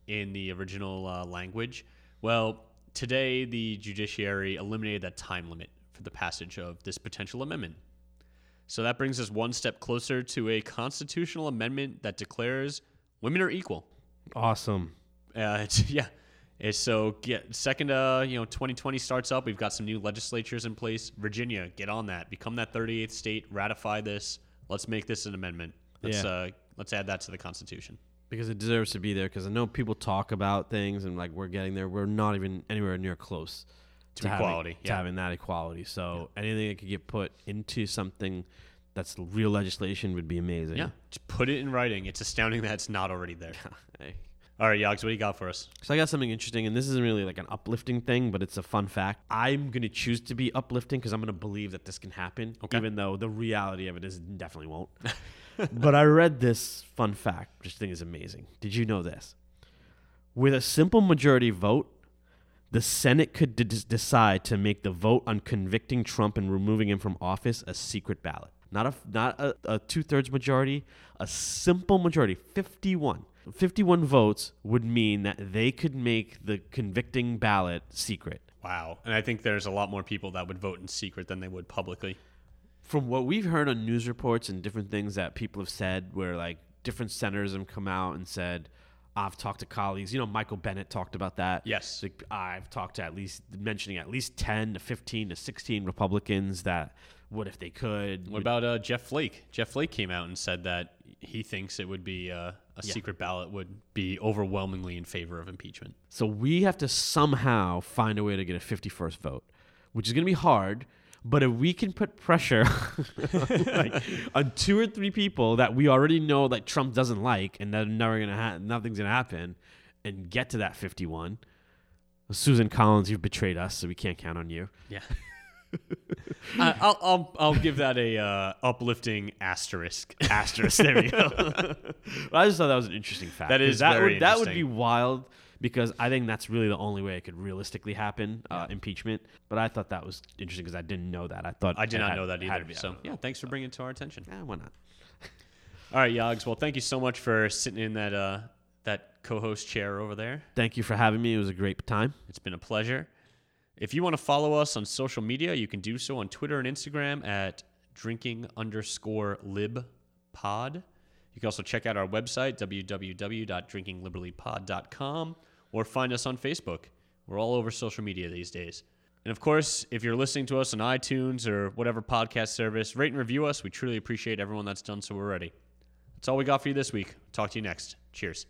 in the original uh, language. Well, today the judiciary eliminated that time limit for the passage of this potential amendment. So that brings us one step closer to a constitutional amendment that declares women are equal. Awesome. Uh, it's, yeah. It's, so get second, uh, you know, twenty twenty starts up. We've got some new legislatures in place. Virginia, get on that. Become that thirty-eighth state. Ratify this. Let's make this an amendment. Let's, yeah. uh, let's add that to the Constitution. Because it deserves to be there. Because I know people talk about things and, like, we're getting there. We're not even anywhere near close. To equality, having, yeah. to having that equality. So yeah. anything that could get put into something that's real legislation would be amazing. Yeah, just put it in writing. It's astounding that it's not already there. Hey. All right, Yoggs, what do you got for us? So I got something interesting, and this isn't really like an uplifting thing, but it's a fun fact. I'm going to choose to be uplifting because I'm going to believe that this can happen, okay. even though the reality of it is definitely won't. But I read this fun fact, which I think is amazing. Did you know this? With a simple majority vote, the Senate could d- decide to make the vote on convicting Trump and removing him from office a secret ballot. Not a not a, a two-thirds majority, a simple majority, fifty-one. fifty-one votes would mean that they could make the convicting ballot secret. Wow. And I think there's a lot more people that would vote in secret than they would publicly. From what we've heard on news reports and different things that people have said, where like different senators have come out and said, I've talked to colleagues. You know, Michael Bennett talked about that. Yes. Like, I've talked to at least, mentioning at least ten to fifteen to sixteen Republicans that would, if they could. What would, about uh, Jeff Flake? Jeff Flake came out and said that he thinks it would be uh, a yeah. secret ballot would be overwhelmingly in favor of impeachment. So we have to somehow find a way to get a fifty-first vote, which is going to be hard. But if we can put pressure like, on two or three people that we already know that Trump doesn't like, and that never gonna ha- nothing's gonna happen, and get to that fifty-one, Susan Collins, you've betrayed us, so we can't count on you. Yeah, I, I'll, I'll I'll give that a uh, uplifting asterisk. Asterisk. There we go. Well, I just thought that was an interesting fact. That is that very would, that would be wild. Because I think that's really the only way it could realistically happen, yeah. uh, impeachment. But I thought that was interesting because I didn't know that. I thought I did not had, know that either. Be, so yeah, thanks for bringing it to our attention. Yeah, why not? All right, Yoggs. Well, thank you so much for sitting in that uh, that co-host chair over there. Thank you for having me. It was a great time. It's been a pleasure. If you want to follow us on social media, you can do so on Twitter and Instagram at drinking underscore lib pod. You can also check out our website, w w w dot drinking liberally pod dot com, or find us on Facebook. We're all over social media these days. And of course, if you're listening to us on iTunes or whatever podcast service, rate and review us. We truly appreciate everyone that's done so already. That's all we got for you this week. Talk to you next. Cheers.